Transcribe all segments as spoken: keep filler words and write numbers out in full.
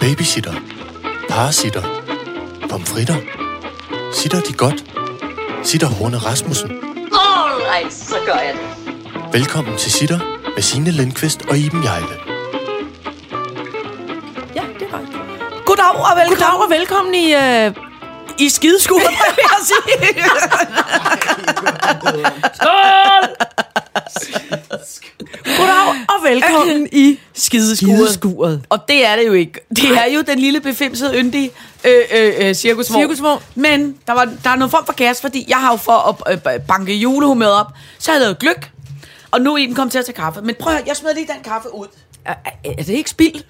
Babysitter. Parasitter. Pomfritter. Sitter de godt? Sitter Horne Rasmussen. All right, så gør jeg det. Velkommen til Sitter med Signe Lindqvist og Iben Jejle. Ja, det er godt. Goddag og velkommen. Goddag og velkommen i... Øh I skideskuer, vil jeg sige. Skål! Goddag og velkommen i skideskuret. Og det er det jo ikke. Det er jo den lille befimsede yndige øh, øh, cirkusvogn. Cirkusvogn. Men der, var, der er noget form for gas, fordi jeg har jo for at øh, banke julehumøret op. Så har jeg lavet gløgg, og nu er Iben kommet til at tage kaffe. Men prøv at høre, jeg smed lige den kaffe ud. Er, er det ikke spild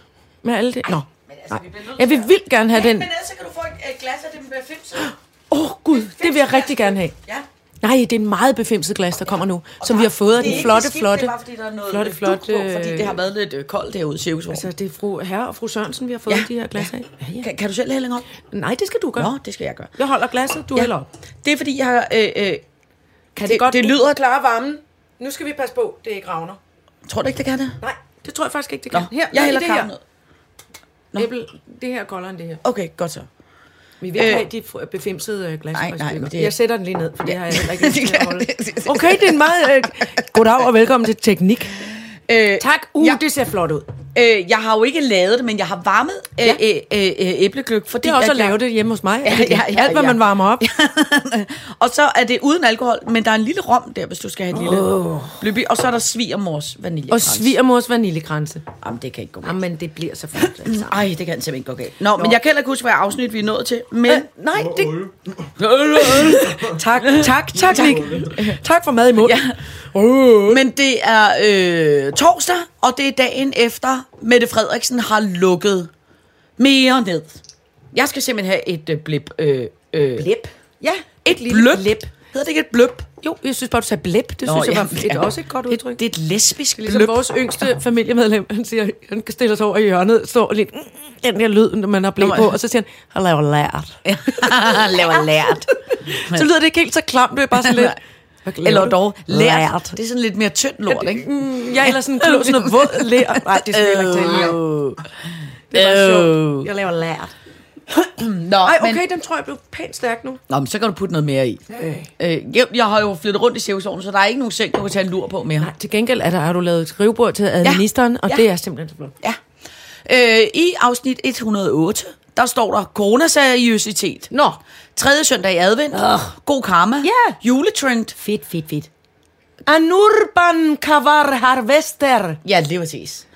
med alle det? Nå. Altså, vi jeg vil vildt gerne have ja, den. Men ellers kan du få et, et glas af det med befimset. Åh oh, gud, befimset det vil jeg rigtig gerne have. Ja. Nej, det er en meget befimset glas, der kommer nu, og som der, vi har fået af den flotte, skidt, flotte, det bare, fordi der er noget flotte, flotte, på, fordi det har været lidt øh, koldt derude i Sjøsvogn. Altså, det er fru Herre og fru Sørensen, vi har fået ja. de her glas af. Ja, ja. Kan, kan du selv hælde op? Nej, det skal du gøre. Nå, det skal jeg gøre. Jeg holder glasset, du ja. hælder op. Det er fordi, jeg har... Øh, øh, kan det, det, godt det lyder klare varmen. Nu skal vi passe på, det ikke ravner. Tror du ikke, det kan det? Nej, det tror jeg faktisk ikke, det kan. Her, jeg hælder kaffen ned. Æble, det her er koldere end det her. Okay, godt så. Vi vil ikke have de befimsede glas. Nej, nej, det... Jeg sætter den lige ned, for det har jeg heller ikke lyst til at holde. Okay, det er en meget... Øh... Goddag og velkommen til Teknik. Øh, tak, uh, jeg... det ser flot ud. Øh, jeg har jo ikke lavet det, men jeg har varmet øh, ja. øh, øh, æblegløgg. Det er også at lave det hjemme hos mig. Ja, ja, ja, ja. Alt, hvad man varmer op. Og så er det uden alkohol, men der er en lille rom der, hvis du skal have en lille oh. bløby. Og så er der svigermors vaniljekranse. Og svigermors vaniljekranse. Jamen, det kan ikke gå galt. Jamen, det bliver så flot. Altså. Ej, det kan simpelthen ikke gå galt. Nå, Nå, men jeg kan heller ikke huske, hvad afsnit vi er nået til. Men øh, nej, det... tak, tak, tak, tak. Tak for mad i munden. Ja. Men det er øh, torsdag, og det er dagen efter Mette Frederiksen har lukket mere ned. Jeg skal simpelthen have et øh, blip. Øh, øh. Blip? Ja, et, et lille blip. blip. Hedder det ikke et blip? Jo, jeg synes bare, du sagde blip. Det Nå, synes jeg var ja. et, også et godt udtryk. Et, det er et lesbisk blip. Ligesom vores yngste familiemedlem, han siger, han stiller sig over i hjørnet, står lidt, mm, den der lyd, man har blip på, og så siger han, han laver lært. Han laver lært. Så lyder det ikke helt så klamt, det er bare sådan lidt... Eller dog lært. Det er sådan lidt mere tynd lort, ikke? Mm, ja, eller sådan en sådan våd lær. Nej, det er sådan ikke til. Det er sjovt. Jeg laver lært. Nå, ej, okay, men... den tror jeg blev pænt stærk nu. Nå, men så kan du putte noget mere i. Øh, jeg, jeg har jo flyttet rundt i Sjøsvogn, så der er ikke nogen seng, du kan tage en lur på mere. Nej, til gengæld er der, har du lavet et skrivebord til administeren, ja. og ja. det er simpelthen så blot. Ja. Øh, I afsnit et hundrede og otte, der står der coronaseriøsitet. Nå, tredje søndag i advent. Oh. God karma. Yeah. Juletrend. Fedt, fedt, fedt. Anurban Kawar harvester. Ja, det var tis.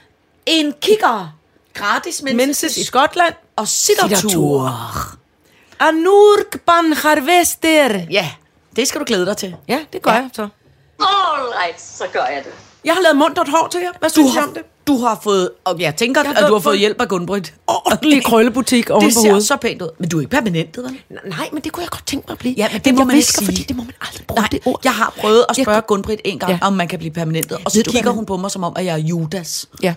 En kigger. Gratis menses i Skotland. Og sittertur. Anurban harvester. Ja, det skal du glæde dig til. Ja, det gør ja. jeg så. All right, så gør jeg det. Jeg har lavet muntert hår til jer. Hvad synes du om det? Du har fået, og jeg tænker, jeg at du har fået hjælp af Gunnbryt. Ordentlig krøllebutik oven på hovedet. Det ser så pænt ud. Men du er ikke permanentet, vel? Nej, men det kunne jeg godt tænke mig at blive. Ja, men det, det må man visker, ikke sige. Fordi det må man aldrig bruge. Nej, det ord. Jeg har prøvet at spørge jeg... Gunnbryt en gang, ja. om man kan blive permanentet. Og så Ved kigger du, hun på mig, som om, at jeg er Judas. Ja.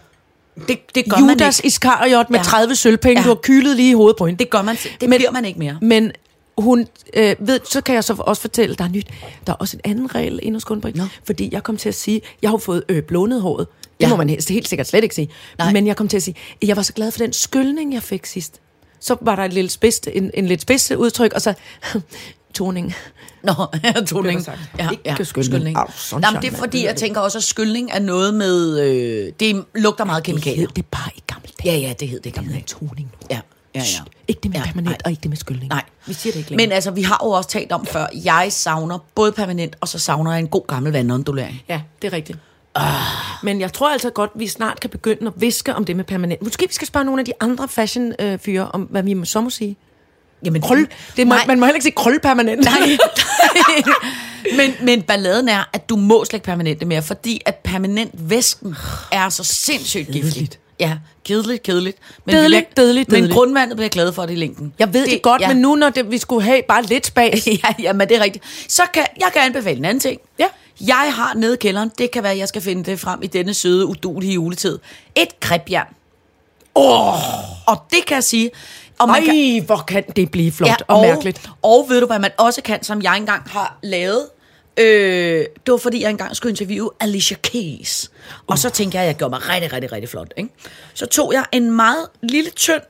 Det, det gør Judas Iskariot med ja. tredive sølvpenge. Ja. Du har kylet lige i hovedet på hende. Det gør man. Det men, bliver man ikke mere. Men... Hun, øh, ved, så kan jeg så også fortælle, der er nyt. Der er også en anden regel endnu skundbryg. No. Fordi jeg kom til at sige, jeg har fået øh, blånet håret. Det ja. må man helt, helt sikkert slet ikke sige. Nej. Men jeg kom til at sige, jeg var så glad for den skyldning, jeg fik sidst. Så var der en lidt spidste, en, en lidt spidste udtryk, og så toning. Nå, toning. Ja, ja. Skyldning. Oh, nej, men det er fordi, jeg tænker også, at skyldning er noget med... Øh, det lugter meget kemikalier. Det hed det bare i gamle dage. Ja, ja, det hed det i gamle dage. Toning. Ja. Ja, ja. Ikke det med ja, permanent, nej. og ikke det med skyldning. Nej, vi siger det ikke længere. Men altså, vi har jo også talt om før, jeg savner både permanent, og så savner jeg en god gammel vandondulering. Ja, det er rigtigt. Uh. Men jeg tror altså godt, vi snart kan begynde at viske om det med permanent. Måske vi skal spørge nogle af de andre fashion-fyre om, hvad vi så må sige. Jamen, krøl. Det må, man må heller ikke sige krøl permanent. Nej. men, men balladen er, at du må slet ikke permanente mere, fordi at permanent væsken er så sindssygt giftigt. Ja, kedeligt, kedeligt. Men, dedeligt, dedeligt, dedeligt. Men grundvandet bliver glad for det i længden. Jeg ved det, det godt, ja. men nu når det, vi skulle have bare lidt spas. ja, ja, men det er rigtigt. Så kan jeg kan anbefale en anden ting. Ja. Jeg har nede i kælderen, det kan være, at jeg skal finde det frem i denne søde, udulige juletid. Et krebjern. Åh, oh. Og det kan jeg sige... Og man Ej, kan, hvor kan det blive flot ja, og, og mærkeligt. Og ved du, hvad man også kan, som jeg engang har lavet? Øh, det var fordi jeg engang skulle interviewe Alicia Keys. Og uh. så tænkte jeg, at jeg gjorde mig rigtig, rigtig, rigtig flot, ikke? Så tog jeg en meget lille, tynd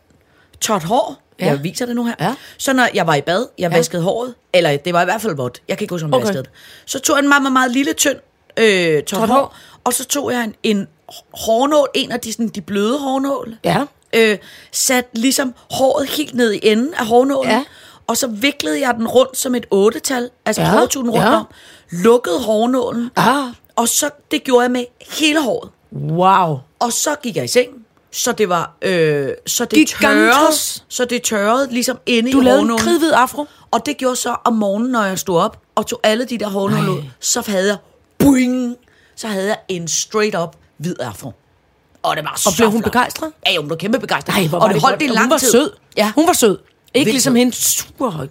tørt hår. Ja. Jeg viser det nu her. Ja. Så når jeg var i bad, jeg ja. vaskede håret, eller det var i hvert fald vådt. Jeg kan ikke huske, om jeg okay. vaskede det. Så tog jeg en meget, meget, meget lille, tynd øh, tørt hår, og så tog jeg en, en hårnål, en af de, sådan, de bløde hårnål, ja. øh, sat ligesom håret helt ned i enden af hårnålen, ja. og så viklede jeg den rundt som et otte-tal, altså ja. prøvede den rundt ja. om, lukkede hårnålen, ah. og så det gjorde jeg med hele håret. Wow. Og så gik jeg i seng. Så det var, øh, så det tørrede, så det tørrede ligesom inde du i hårnålen. Du lavede en kridhvid afro. Og det gjorde så om morgenen, når jeg stod op og tog alle de der hårnål ud, så havde jeg, boing, så havde jeg en straight up hvid afro. Og det var så og blev hun flot. Begejstret? Ja, hun blev kæmpe begejstret. Nej, hvor var og det holdt det, det lang tid. Hun var sød. Ja. Hun var sød. Ikke ligesom hende super...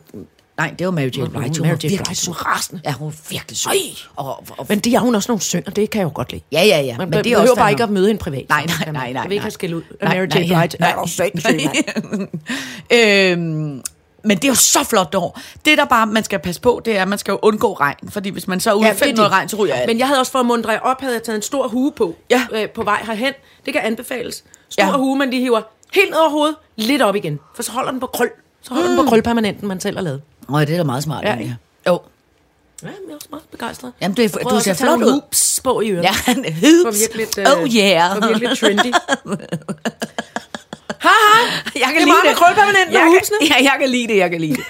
Nej, det var Mary J. Blige. Hun var virkelig rasende. Ja, hun var virkelig sød. Og, og, og, men det er hun også nogle synd, og det kan jeg jo godt lide. Ja, ja, ja. Man men behøver også, bare ikke at møde hende privat. Nej, nej, nej. nej, nej. Jeg vil ikke have skældt ud. Nej, Mary J. Blige er også sød. Men det er jo så flot dår. Det, der bare man skal passe på, det er, at man skal jo undgå regn. Fordi hvis man så er ude og finder noget regn, så ryger alt. Men jeg havde også for at mundre op, havde jeg taget en stor hue på, ja. øh, på vej herhen. Det kan anbefales. Stor ja. hue, man lige hiver helt ned over hovedet, lidt op igen. For så holder den på krøl. Så holder mm. den på krølpermanenten, man selv har lavet. Nå, det er da meget smart. Ja, ikke? Jo. Ja, men jeg er også meget begejstret. Jamen, du, er, du ser flot ud. Hoops på i øvrigt. Ja, en hoops. Uh, oh yeah. For virkelig trendy. Haha, jeg kan det lide det. Krølpermanent med husene. Ja, jeg kan lide det, jeg kan lide det.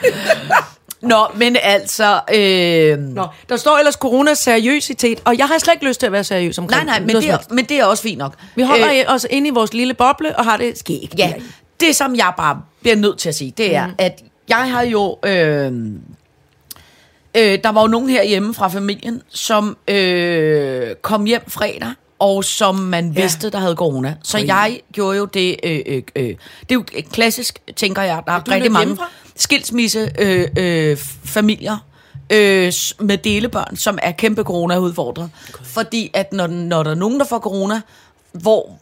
Nå, men altså... Øh... Nå, der står ellers corona-seriøsitet, og jeg har slet ikke lyst til at være seriøs omkring. Nej, nej, men, det er, men det er også fint nok. Vi holder øh... os inde i vores lille boble og har det skægt. Ja, det som jeg bare bliver nødt til at sige, det er, mm. at jeg har jo... Øh... Øh, der var jo nogen herhjemme fra familien, som øh... kom hjem fredag, og som man vidste, ja. der havde corona. Så Ej. jeg gjorde jo det... Øh, øh, øh. Det er jo klassisk, tænker jeg. Der er, er rigtig mange skilsmisse øh, øh, familier øh, med delebørn, som er kæmpe corona-udfordret. Okay. Fordi at når, når der er nogen, der får corona, hvor...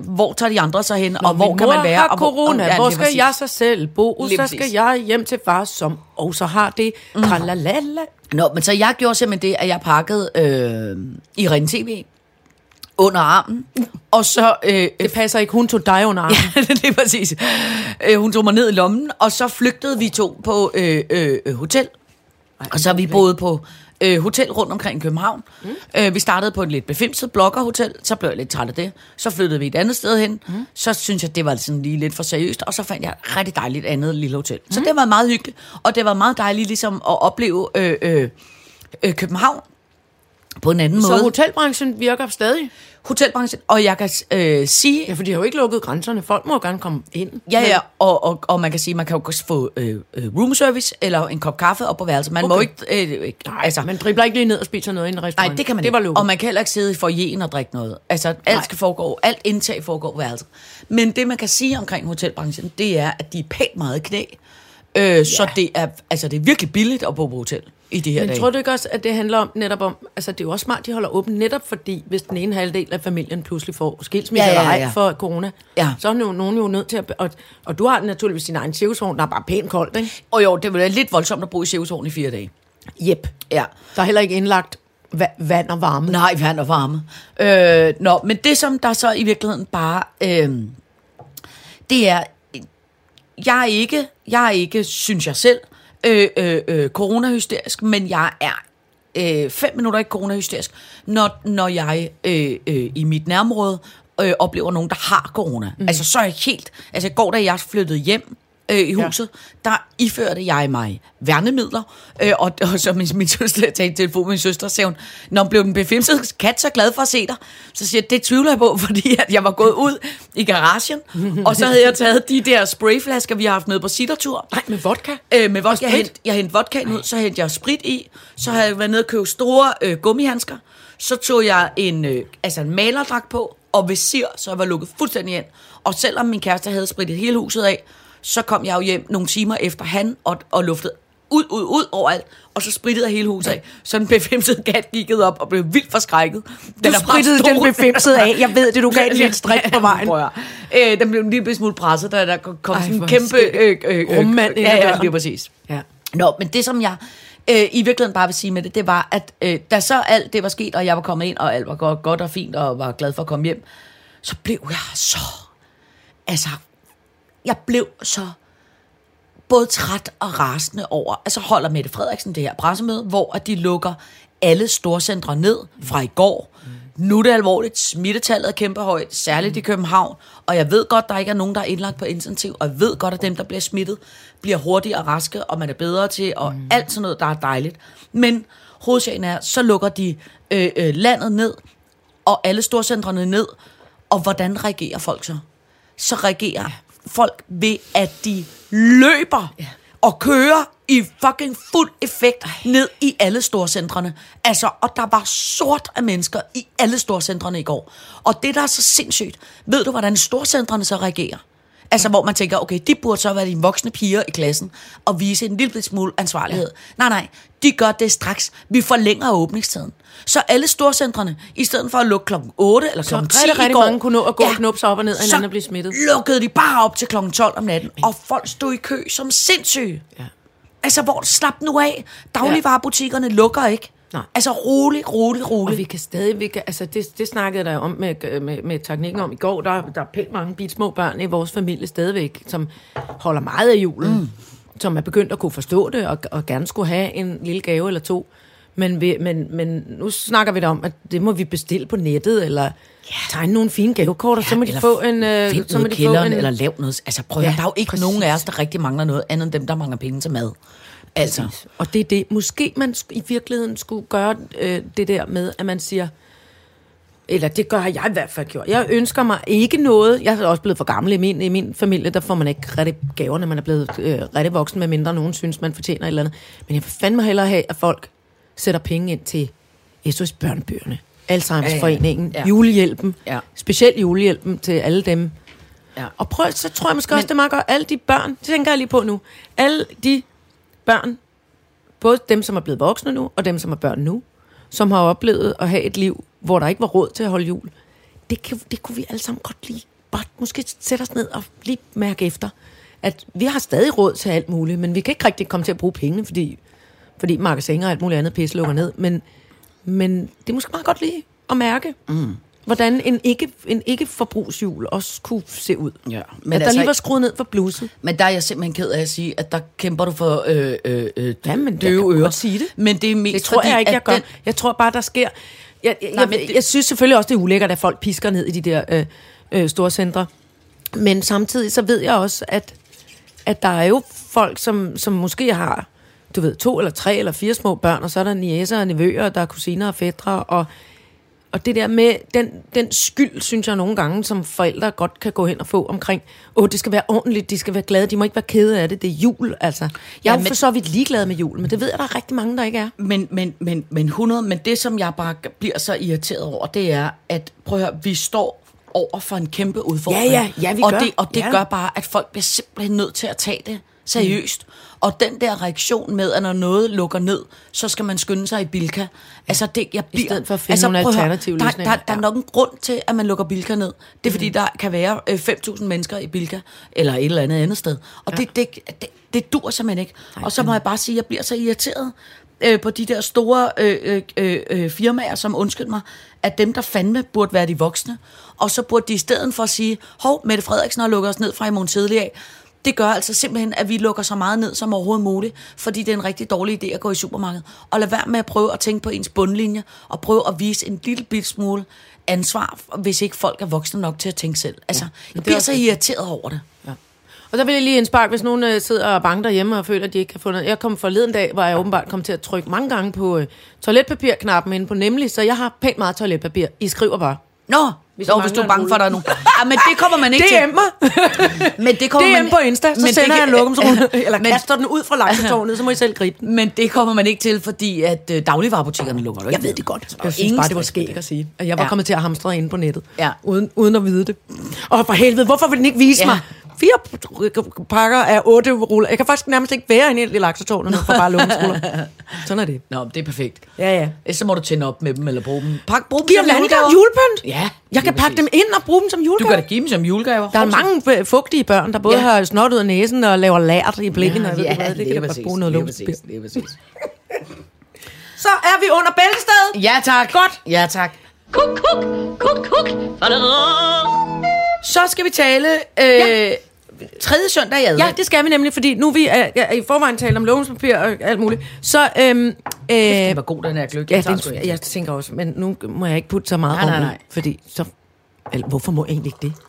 hvor tager de andre sig hen, Nå, og hvor kan man være? Og corona, og, ja, hvor skal præcis. jeg så selv bo? Så skal jeg hjem til far, som og så har det mm. tralalala. Nå, men så jeg gjorde simpelthen det, at jeg pakkede øh, Irene T V under armen, og så... Øh, det passer ikke, hun tog dig under armen. Ja, det er præcis. Øh, hun tog mig ned i lommen, og så flygtede vi to på øh, øh, hotel. Ej, og så har vi boet på... hotel rundt omkring i København. Mm. Øh, vi startede på et lidt befimset bloggerhotel, så blev jeg lidt træt af det. Så flyttede vi et andet sted hen. Mm. Så synes jeg, det var sådan lige lidt for seriøst, og så fandt jeg et rigtig dejligt andet lille hotel. Mm. Så det var meget hyggeligt, og det var meget dejligt ligesom at opleve øh, øh, øh, København på en anden så måde. Så hotelbranchen virker stadig? Hotelbranchen, og jeg kan øh, sige... Ja, for de har jo ikke lukket grænserne. Folk må jo gerne komme ind. Ja, ja, og, og, og man kan sige, man kan jo få øh, room service eller en kop kaffe op på værelset. Man okay. må ikke... Øh, øh, altså, nej, man dribler ikke lige ned og spiser noget i en restaurant. Nej, det kan man det ikke. Og man kan heller ikke sidde i foyeren og drikke noget. Altså, alt nej. skal foregå, alt indtag foregår på værelset. Men det, man kan sige omkring hotelbranchen, det er, at de er pænt meget knæ. Øh, yeah. Så det er, altså, det er virkelig billigt at bo på hotel i de her Men dage. Tror du ikke også, at det handler om netop om, altså det er jo også smart, de holder åbent netop fordi, hvis den ene halvdel af familien pludselig får skilsmisse ja, ja, ja, ja. for corona, ja. så er jo, nogen jo nødt til at, og, og du har naturligvis din egen cirkusvogn, der er bare pænt koldt, ikke? Og jo, det er lidt voldsomt at bo i cirkusvogn i fire dage. Jep. Ja. Der er heller ikke indlagt vand og varme. Nej, vand og varme. Øh, nå, men det som der så i virkeligheden bare, øh, det er, jeg er ikke, jeg er ikke, synes jeg selv, Øh, øh, øh, coronahysterisk, men jeg er øh, fem minutter ikke coronahysterisk, når, når jeg øh, øh, i mit nærområde øh, oplever nogen, der har corona. Mm. Altså, så er jeg helt... Altså, i går, da jeg flyttede hjem øh, i huset, ja. der iførte jeg mig værnemidler, øh, og, og så min, min søster talte telefon med min søster, og sagde hun, når blev den befimsede kat så glad for at se dig? Så siger jeg, det tvivler jeg på, fordi at jeg var gået ud i garagen, og så havde jeg taget de der sprayflasker, vi har haft med på sittertur. Nej, med vodka? Øh, med vodka. Jeg hentede jeg hent vodka ud, så hentede jeg sprit i, så havde jeg været nede og købe store øh, gummihandsker, så tog jeg en, øh, altså en malerdragt på, og visir, så jeg var lukket fuldstændig ind. Og selvom min kæreste havde spritet hele huset af, så kom jeg jo hjem nogle timer efter han, og, og luftede ud, ud, ud overalt, og så sprittede jeg hele huset af. Så den befimsede kat kiggede op og blev vildt forskrækket. Den du sprittede den befimsede af. Jeg ved det, du gav den lidt strik på vejen. Æ, den blev en lille smule presset, da der kom Ej, sådan en kæmpe øh, øh, øh, rummand. Ja, ja, det var præcis. Ja. Nå, men det som jeg øh, i virkeligheden bare vil sige med det, det var, at øh, da så alt det var sket, og jeg var kommet ind, og alt var godt, godt og fint, og var glad for at komme hjem, så blev jeg så... altså... jeg blev så både træt og rasende over, altså holder Mette Frederiksen det her pressemøde, hvor de lukker alle storcentre ned fra i går. Mm. Nu er det alvorligt, smittetallet er kæmpe højt, særligt mm. i København, og jeg ved godt, der ikke er nogen, der er indlagt på intensiv, og jeg ved godt, at dem, der bliver smittet, bliver hurtigere raske, og man er bedre til, og mm. alt sådan noget, der er dejligt. Men hovedsagen er, så lukker de øh, øh, landet ned, og alle storcentrene ned, og hvordan reagerer folk så? Så reagerer ja. folk ved, at de løber ja. og kører i fucking fuld effekt ned i alle storcentrene. Altså, og der var sort af mennesker i alle storcentrene i går. Og det, der er så sindssygt, ved du, hvordan storcentrene så reagerer? Altså, hvor man tænker, okay, de burde så være de voksne piger i klassen og vise en lille smule ansvarlighed. Nej, nej, de gør det straks. Vi forlænger åbningstiden. Så alle storcentrene, i stedet for at lukke klokken otte eller klokken ti i går... Så rigtig mange kunne nå at gå ja, og knuppe sig op og ned, og hinanden blive smittet. Så lukkede de bare op til klokken tolv om natten, og folk stod i kø som sindssyge. Ja. Altså, hvor slap nu af? Dagligvarebutikkerne lukker ikke. Nej. Altså rolig, rolig, rolig. Og vi kan stadig, vi kan, altså det, det snakkede der om med, med, med teknikken om i går, der, der er pænt mange bit små børn i vores familie stadigvæk, som holder meget af julen, mm. som er begyndt at kunne forstå det, og, og gerne skulle have en lille gave eller to. Men, vi, men, men nu snakker vi da om, at det må vi bestille på nettet, eller yeah. tegne nogle fine gavekort, og ja, så må de få en... Øh, find så må de kælderen, få en, eller lav noget. Altså prøv, ja, der er jo ikke præcis. nogen af os, der rigtig mangler noget, andet end dem, der mangler penge til mad. Altså. Præcis. Og det er det. Måske man i virkeligheden skulle gøre øh, det der med, at man siger, eller det gør jeg i hvert fald gjort. Jeg ønsker mig ikke noget. Jeg er også blevet for gammel i min, i min familie, der får man ikke rigtig gaver, når man er blevet øh, rigtig voksen, med mindre nogen synes, man fortjener et eller andet. Men jeg vil fandme hellere have, at folk sætter penge ind til S O S Børnebøgerne, Alzheimerforeningen, ja, ja. Julehjælpen, ja. specielt julehjælpen til alle dem. Ja. Og prøv, så tror jeg måske Men... også, det meget godt. Alle de børn, det tænker jeg lige på nu, alle de børn, både dem, som er blevet voksne nu, og dem, som er børn nu, som har oplevet at have et liv, hvor der ikke var råd til at holde jul, det, kan, det kunne vi alle sammen godt lige, bare måske sætte os ned og lige mærke efter, at vi har stadig råd til alt muligt, men vi kan ikke rigtig komme til at bruge pengene, fordi, fordi magasiner og alt muligt andet pisse lukker ned, men, men det er måske meget godt lige at mærke, mm. hvordan en ikke, en ikke forbrugsjul også kunne se ud. Ja, men at der altså, lige var skruet ned for bluset. Men der er jeg simpelthen ked af at sige, at der kæmper du for øh, øh, øh, ja, men døve ører. Sige det. Men det er mest det tror fordi, jeg ikke, jeg gør. Den... Jeg tror bare, der sker... Jeg, jeg, Nej, men jeg, det... jeg synes selvfølgelig også, det er ulækkert, at folk pisker ned i de der øh, øh, store centre. Men samtidig så ved jeg også, at, at der er jo folk, som, som måske har, du ved, to eller tre eller fire små børn, og så er der niecer og nevøer, der er kusiner og fætre, og... Og det der med, den, den skyld, synes jeg nogle gange, som forældre godt kan gå hen og få omkring, åh, det skal være ordentligt, de skal være glade, de må ikke være kede af det, det er jul, altså. Jeg ja, er men, for så vidt ligeglad med jul, men det ved jeg, der er rigtig mange, der ikke er. Men, men, men, men hundrede, men det, som jeg bare bliver så irriteret over, det er, at prøv at høre, vi står over for en kæmpe udfordring. Ja, ja, ja, vi og gør. Det, og det ja. gør bare, at folk bliver simpelthen nødt til at tage det seriøst. Mm. Og den der reaktion med, at når noget lukker ned, så skal man skynde sig i Bilka. Altså det, jeg bliver... I stedet for at finde altså, nogle alternative løsninger. Der, der, der ja. er nok en grund til, at man lukker Bilka ned. Det er mm-hmm. fordi, der kan være fem tusind mennesker i Bilka, eller et eller andet andet sted. Og ja. det, det, det, det dur simpelthen ikke. Nej, og så må jeg bare sige, at jeg bliver så irriteret øh, på de der store øh, øh, øh, firmaer, som undskyld mig, at dem, der fandme burde være de voksne. Og så burde de i stedet for at sige, hov, Mette Frederiksen har lukket os ned fra i morgen tidlig af. Det gør altså simpelthen, at vi lukker så meget ned som overhovedet muligt, fordi det er en rigtig dårlig idé at gå i supermarkedet. Og lad være med at prøve at tænke på ens bundlinje, og prøve at vise en lille bit smule ansvar, hvis ikke folk er voksne nok til at tænke selv. Altså, jeg bliver så irriteret over det. Ja. Og der vil jeg lige indspark, hvis nogen sidder og banker derhjemme og føler, at de ikke har fundet... Jeg kom forleden dag, hvor jeg åbenbart kom til at trykke mange gange på øh, toiletpapirknappen inde på Nemlig, så jeg har pænt meget toiletpapir. I skriver bare... Nå, hvis, Nå, hvis du er bange for dig nu. Ja, men det kommer man ikke til. D M mig. D M på Insta, så men sender jeg en lokumsrulle. Eller kaster den ud fra laksetårnet, så må I selv gribe den. Men det kommer man ikke til, fordi at uh, dagligvarebutikkerne lukker. Jeg ved det godt. Jeg synes bare, det var skægt at sige. At jeg var ja. kommet til at hamstre inde på nettet, ja. uden, uden at vide det. Og for helvede, hvorfor vil den ikke vise ja. mig? Fire pakker af otte ruller. Jeg kan faktisk nærmest ikke være inde i laksetårnet, for bare lokumsruller. Sådan er det. Nå, det er perfekt. Ja, ja. Så må du tænde op med dem, eller bruge dem. Pak, brug dem Giv som julepynt. Ja. Jeg kan pakke dem ind og bruge dem som julegaver. Du kan da give dem som julegaver. Der er mange fugtige børn, der både ja. har snot ud af næsen og laver lært i blikken. Ja, og ja, det, det kan bare bruge noget lumspil. Så er vi under Bæltestedet. Ja, tak. Godt. Ja, tak. Kuk, kuk, kuk, kuk. Så skal vi tale... Øh, ja. tredje søndag i advent. Ja, det skal vi nemlig, fordi nu vi er, er i forvejen talt om lovningspapir og alt muligt. Så øhm, øh, det var god, den her gløgg. Ja, det er, jeg, jeg tænker også, men nu må jeg ikke putte så meget nej, nej, nej. Om, fordi så eller, hvorfor må jeg egentlig ikke det?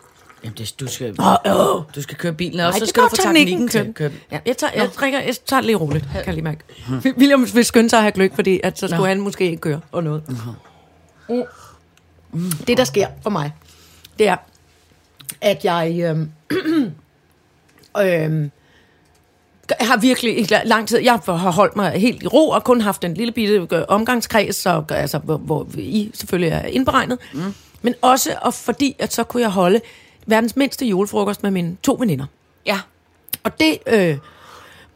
Jamen det, du skal oh, oh. du skal køre bilen og nej, så skal du få teknikken til. Købe. Ja, jeg tager jeg drikker jeg tager det lige roligt. Kan jeg lige mærke. Hmm. William vil skynde sig at have gløgg, fordi at så skulle no. han måske ikke køre og noget. Mm. Mm. Det der sker for mig, det er at jeg øhm, øhm, jeg har virkelig i lang tid, jeg har holdt mig helt i ro og kun haft en lille bitte omgangskreds, så, altså, hvor, hvor I selvfølgelig er indberegnet, mm. men også og fordi, at så kunne jeg holde verdens mindste julefrokost med mine to veninder. Ja. Og det øh,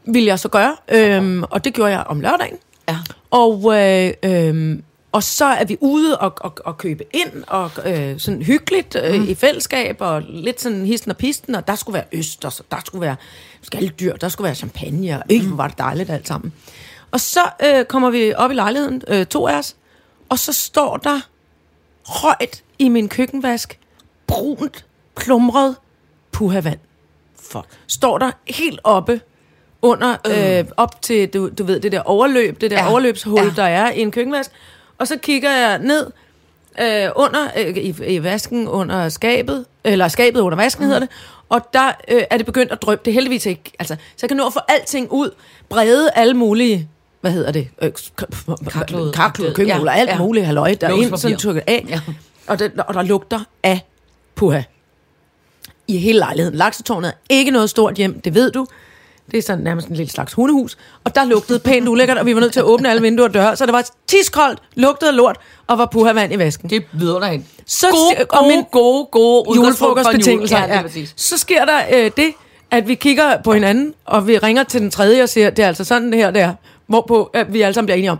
ville jeg så gøre, øhm, og det gjorde jeg om lørdagen. Ja. Og, øh, øh, og så er vi ude og, og, og købe ind, og øh, sådan hyggeligt øh, mm. i fællesskab, og lidt sådan histen og pisten, og der skulle være østers, og der skulle være skaldyr, der skulle være champagne, og ikke mm. var det dejligt alt sammen. Og så øh, kommer vi op i lejligheden, øh, to af os, og så står der højt i min køkkenvask, brunt, plumret puhavand. Fuck. Står der helt oppe under, øh. Øh, op til, du, du ved, det der overløb, det der ja. overløbshul, ja. der er i en køkkenvask. Og så kigger jeg ned øh, under, øh, i, i vasken under skabet, eller skabet under vasken mm. hedder det, og der øh, er det begyndt at dryppe. Det heldigvis ikke, altså, så jeg kan nå at få alting ud, brede alle mulige, hvad hedder det, øh, karklod, karklod, køkkenruller, ja, alt ja. muligt halløj, der er sådan tukket af, ja. og, det, og der lugter af puha. I hele lejligheden. Laksetårnet er ikke noget stort hjem, det ved du. Det er sådan nærmest en lille slags hundehus. Og der lugtede pænt ulækkert, og vi var nødt til at åbne alle vinduer og døre. Så det var tiskoldt, lugtede lort, og var puhavand i vasken. Det lyder derhen. Så gode, gode, gode, gode julefrokostbetingelser. Ja, ja. Så sker der øh, det, at vi kigger på hinanden, og vi ringer til den tredje og siger, det er altså sådan det her, der, hvorpå øh, vi alle sammen bliver enige om,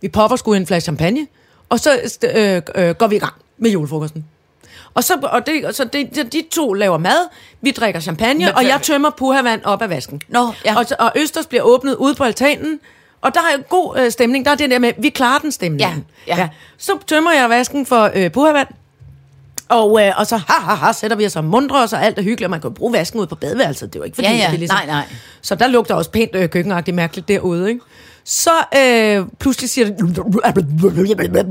vi popper sgu en flaske champagne, og så øh, øh, går vi i gang med julefrokosten. Og så, og det, og så det, de to laver mad, vi drikker champagne, men, og jeg tømmer puhavand op af vasken. No, ja. og, og Østers bliver åbnet ude på altanen, og der er en god øh, stemning. Der er det der med, vi klarer den stemning. Ja, ja. Ja. Så tømmer jeg vasken for øh, puhavand, og, øh, og så ha, ha, ha, sætter vi os og mundrer os, og alt er hyggeligt, og man kan bruge vasken ud på badeværelset. Det er jo ikke fordi, ja, ja. Det er ligesom... Nej, nej. Så der lugter også pænt øh, køkkenagtigt mærkeligt derude, ikke? Så øh, pludselig siger det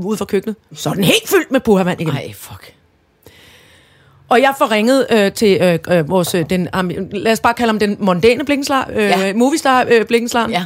ud fra køkkenet. Så er den helt fyldt med puhavand igen. Ej, fuck. Og jeg får ringet øh, til øh, vores, øh, den, lad os bare kalde ham den mondæne blinkenslar, øh, ja. moviestar øh, blinkenslaren, ja.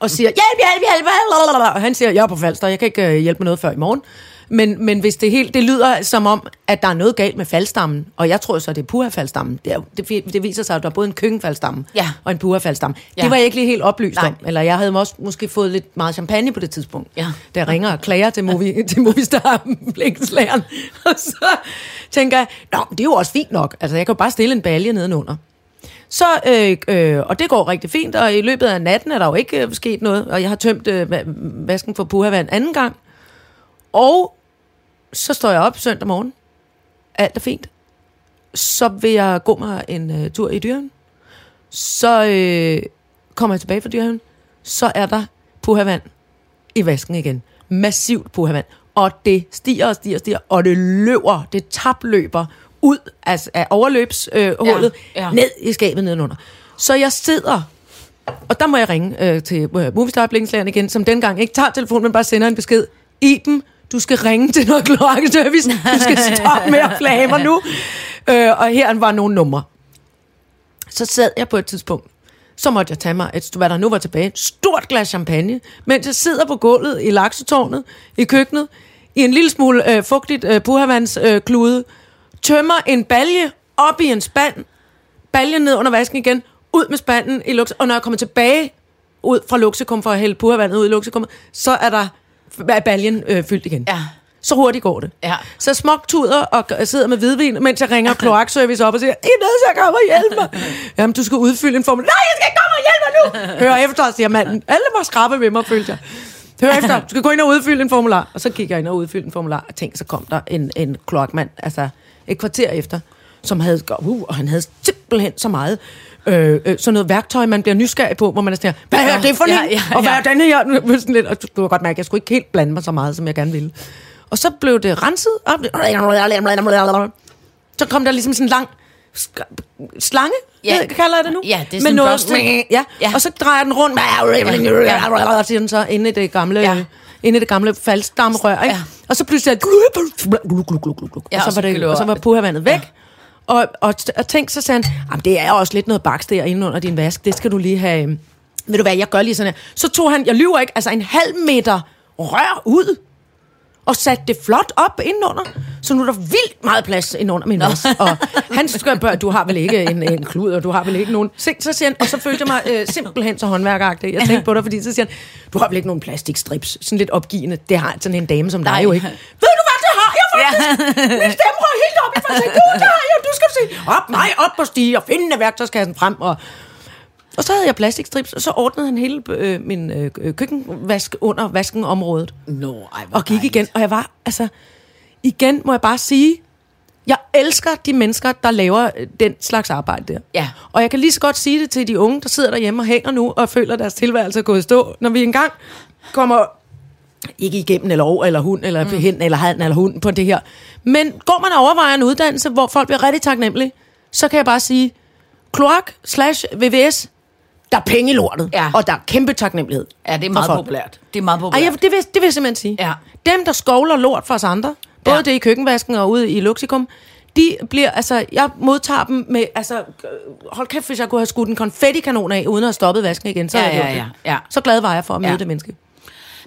og siger, hjælp, hjælp, hjælp, og han siger, jeg er på Falster, jeg kan ikke øh, hjælpe med noget før i morgen. Men, men hvis det helt, det lyder som om, at der er noget galt med faldstammen, og jeg tror så, det er puha-faldstammen. Det, det, det viser sig, at der er både en køkkenfaldstamme ja. og en puha-faldstamme. Ja. Det var jeg ikke lige helt oplyst Nej. om. Eller jeg havde også måske fået lidt meget champagne på det tidspunkt. Ja. Da jeg ringer og klager til, movie, til moviestar-blinkslageren. Og så tænker jeg, nå, det er jo også fint nok. Altså, jeg kan jo bare stille en balje nedenunder. Så, øh, øh, og det går rigtig fint, og i løbet af natten er der jo ikke øh, sket noget. Og jeg har tømt øh, vasken for puha-vand anden gang. Og så står jeg op søndag morgen. Alt er fint. Så vil jeg gå mig en øh, tur i Dyrehaven. Så øh, kommer jeg tilbage fra Dyrehaven. Så er der puhavand i vasken igen. Massivt puhavand. Og det stiger og stiger og stiger. Og det løber, det tabløber ud altså af overløbshullet øh, ja, ja. ned i skabet nedenunder. Så jeg sidder... Og der må jeg ringe øh, til øh, Movistar-blinkslæren igen, som dengang ikke tager telefonen, men bare sender en besked. Iben... Du skal ringe til noget klokkeservice. Du skal stoppe med at flage mig nu. Øh, og her var nogle numre. Så sad jeg på et tidspunkt. Så måtte jeg tage mig, et, hvad der nu var tilbage, et stort glas champagne, mens jeg sidder på gulvet i laksetårnet, i køkkenet, i en lille smule øh, fugtigt øh, puhavandsklude, øh, tømmer en balje op i en spand, baljen ned under vasken igen, ud med spanden i lukse, og når jeg kommer tilbage ud fra luksekum for at hælde puhavandet ud i luksekummet, så er der er baljen øh, fyldt igen. Ja. Så hurtigt går det. Ja. Så smogtuder og g- sidder med hvidvin, mens jeg ringer kloakservice op og siger, I er nødt til at komme og hjælpe mig. Jamen, du skal udfylde en formel. Nej, jeg skal ikke komme og hjælpe mig nu! Hør efter, siger manden. Alle var skrappe ved mig, følte jeg. Hør efter, du skal gå ind og udfylde en formular. Og så gik jeg ind og udfyldte en formular, og tænkte, så kom der en, en kloakmand, altså et kvarter efter, som havde, uh, og han havde simpelthen så meget, Øh, øh, sådan noget værktøj, man bliver nysgerrig på, hvor man er sådan her, hvad er det for en? Ja, ja, ja. Og hvad er denne her? Og du, du kan godt mærke, jeg skulle ikke helt blande mig så meget, som jeg gerne ville. Og så blev det renset op. Så kom der ligesom sådan en lang slange, ja. Jeg kalder jeg det nu. Ja, det er sådan noget, ja. Ja. Og så drejer den rundt, og siger den så inde i det gamle... Ja. Inde i det gamle faldstammerør, ikke? Ja. Og så pludselig... Ja, og, så var det, og så var puhavandet væk. Ja. Og, og, og tænk, så sagde han, det er også lidt noget bakst der inde under din vask. Det skal du lige have... Ved du hvad, jeg gør lige sådan her. Så tog han, jeg lyver ikke, altså en halv meter rør ud, og satte det flot op indenunder. Så nu er der vildt meget plads indenunder min vask. Og han spørger, du har vel ikke en, en klud, og du har vel ikke nogen... Så siger han, og så følte jeg mig øh, simpelthen så håndværkeragtig. Jeg tænkte på dig, fordi så siger han, du har vel ikke nogen plastikstrips? Sådan lidt opgivende. Det har sådan en dame som dig jo ikke. Ved du hvad, det har jeg faktisk! Ja. Min stemme røg helt op i faktisk. Gud, det har jeg, du skal se. Op mig, op og stige, og finde værktøjskassen frem, og... Og så havde jeg plastikstrips, og så ordnede han hele øh, min øh, køkkenvask under vaskenområdet. Nå, ej, hvor og gik dejligt. Igen, og jeg var, altså... Igen må jeg bare sige, jeg elsker de mennesker, der laver den slags arbejde der. Ja. Og jeg kan lige så godt sige det til de unge, der sidder derhjemme og hænger nu, og føler deres tilværelse er gået i stå, når vi engang kommer... Ikke igennem, eller over, eller hund, eller mm. hen, eller han, eller hunden på det her. Men går man og overvejer en uddannelse, hvor folk bliver rigtig taknemmelige, så kan jeg bare sige, kloak slash V V S... Der er penge i lortet, ja. Og der er kæmpe taknemmelighed. Ja, det er meget populært. Det er meget populært. Ej, ja, det, vil, det vil jeg simpelthen sige. Ja. Dem, der skovler lort for os andre, både ja. Det i køkkenvasken og ude i Luxikum, de bliver, altså, jeg modtager dem med, altså, hold kæft, hvis jeg kunne have skudt en konfettikanon af, uden at have stoppet vasken igen, så ja, jeg ja, ja, ja. Så glad var jeg for at møde ja. Det menneske.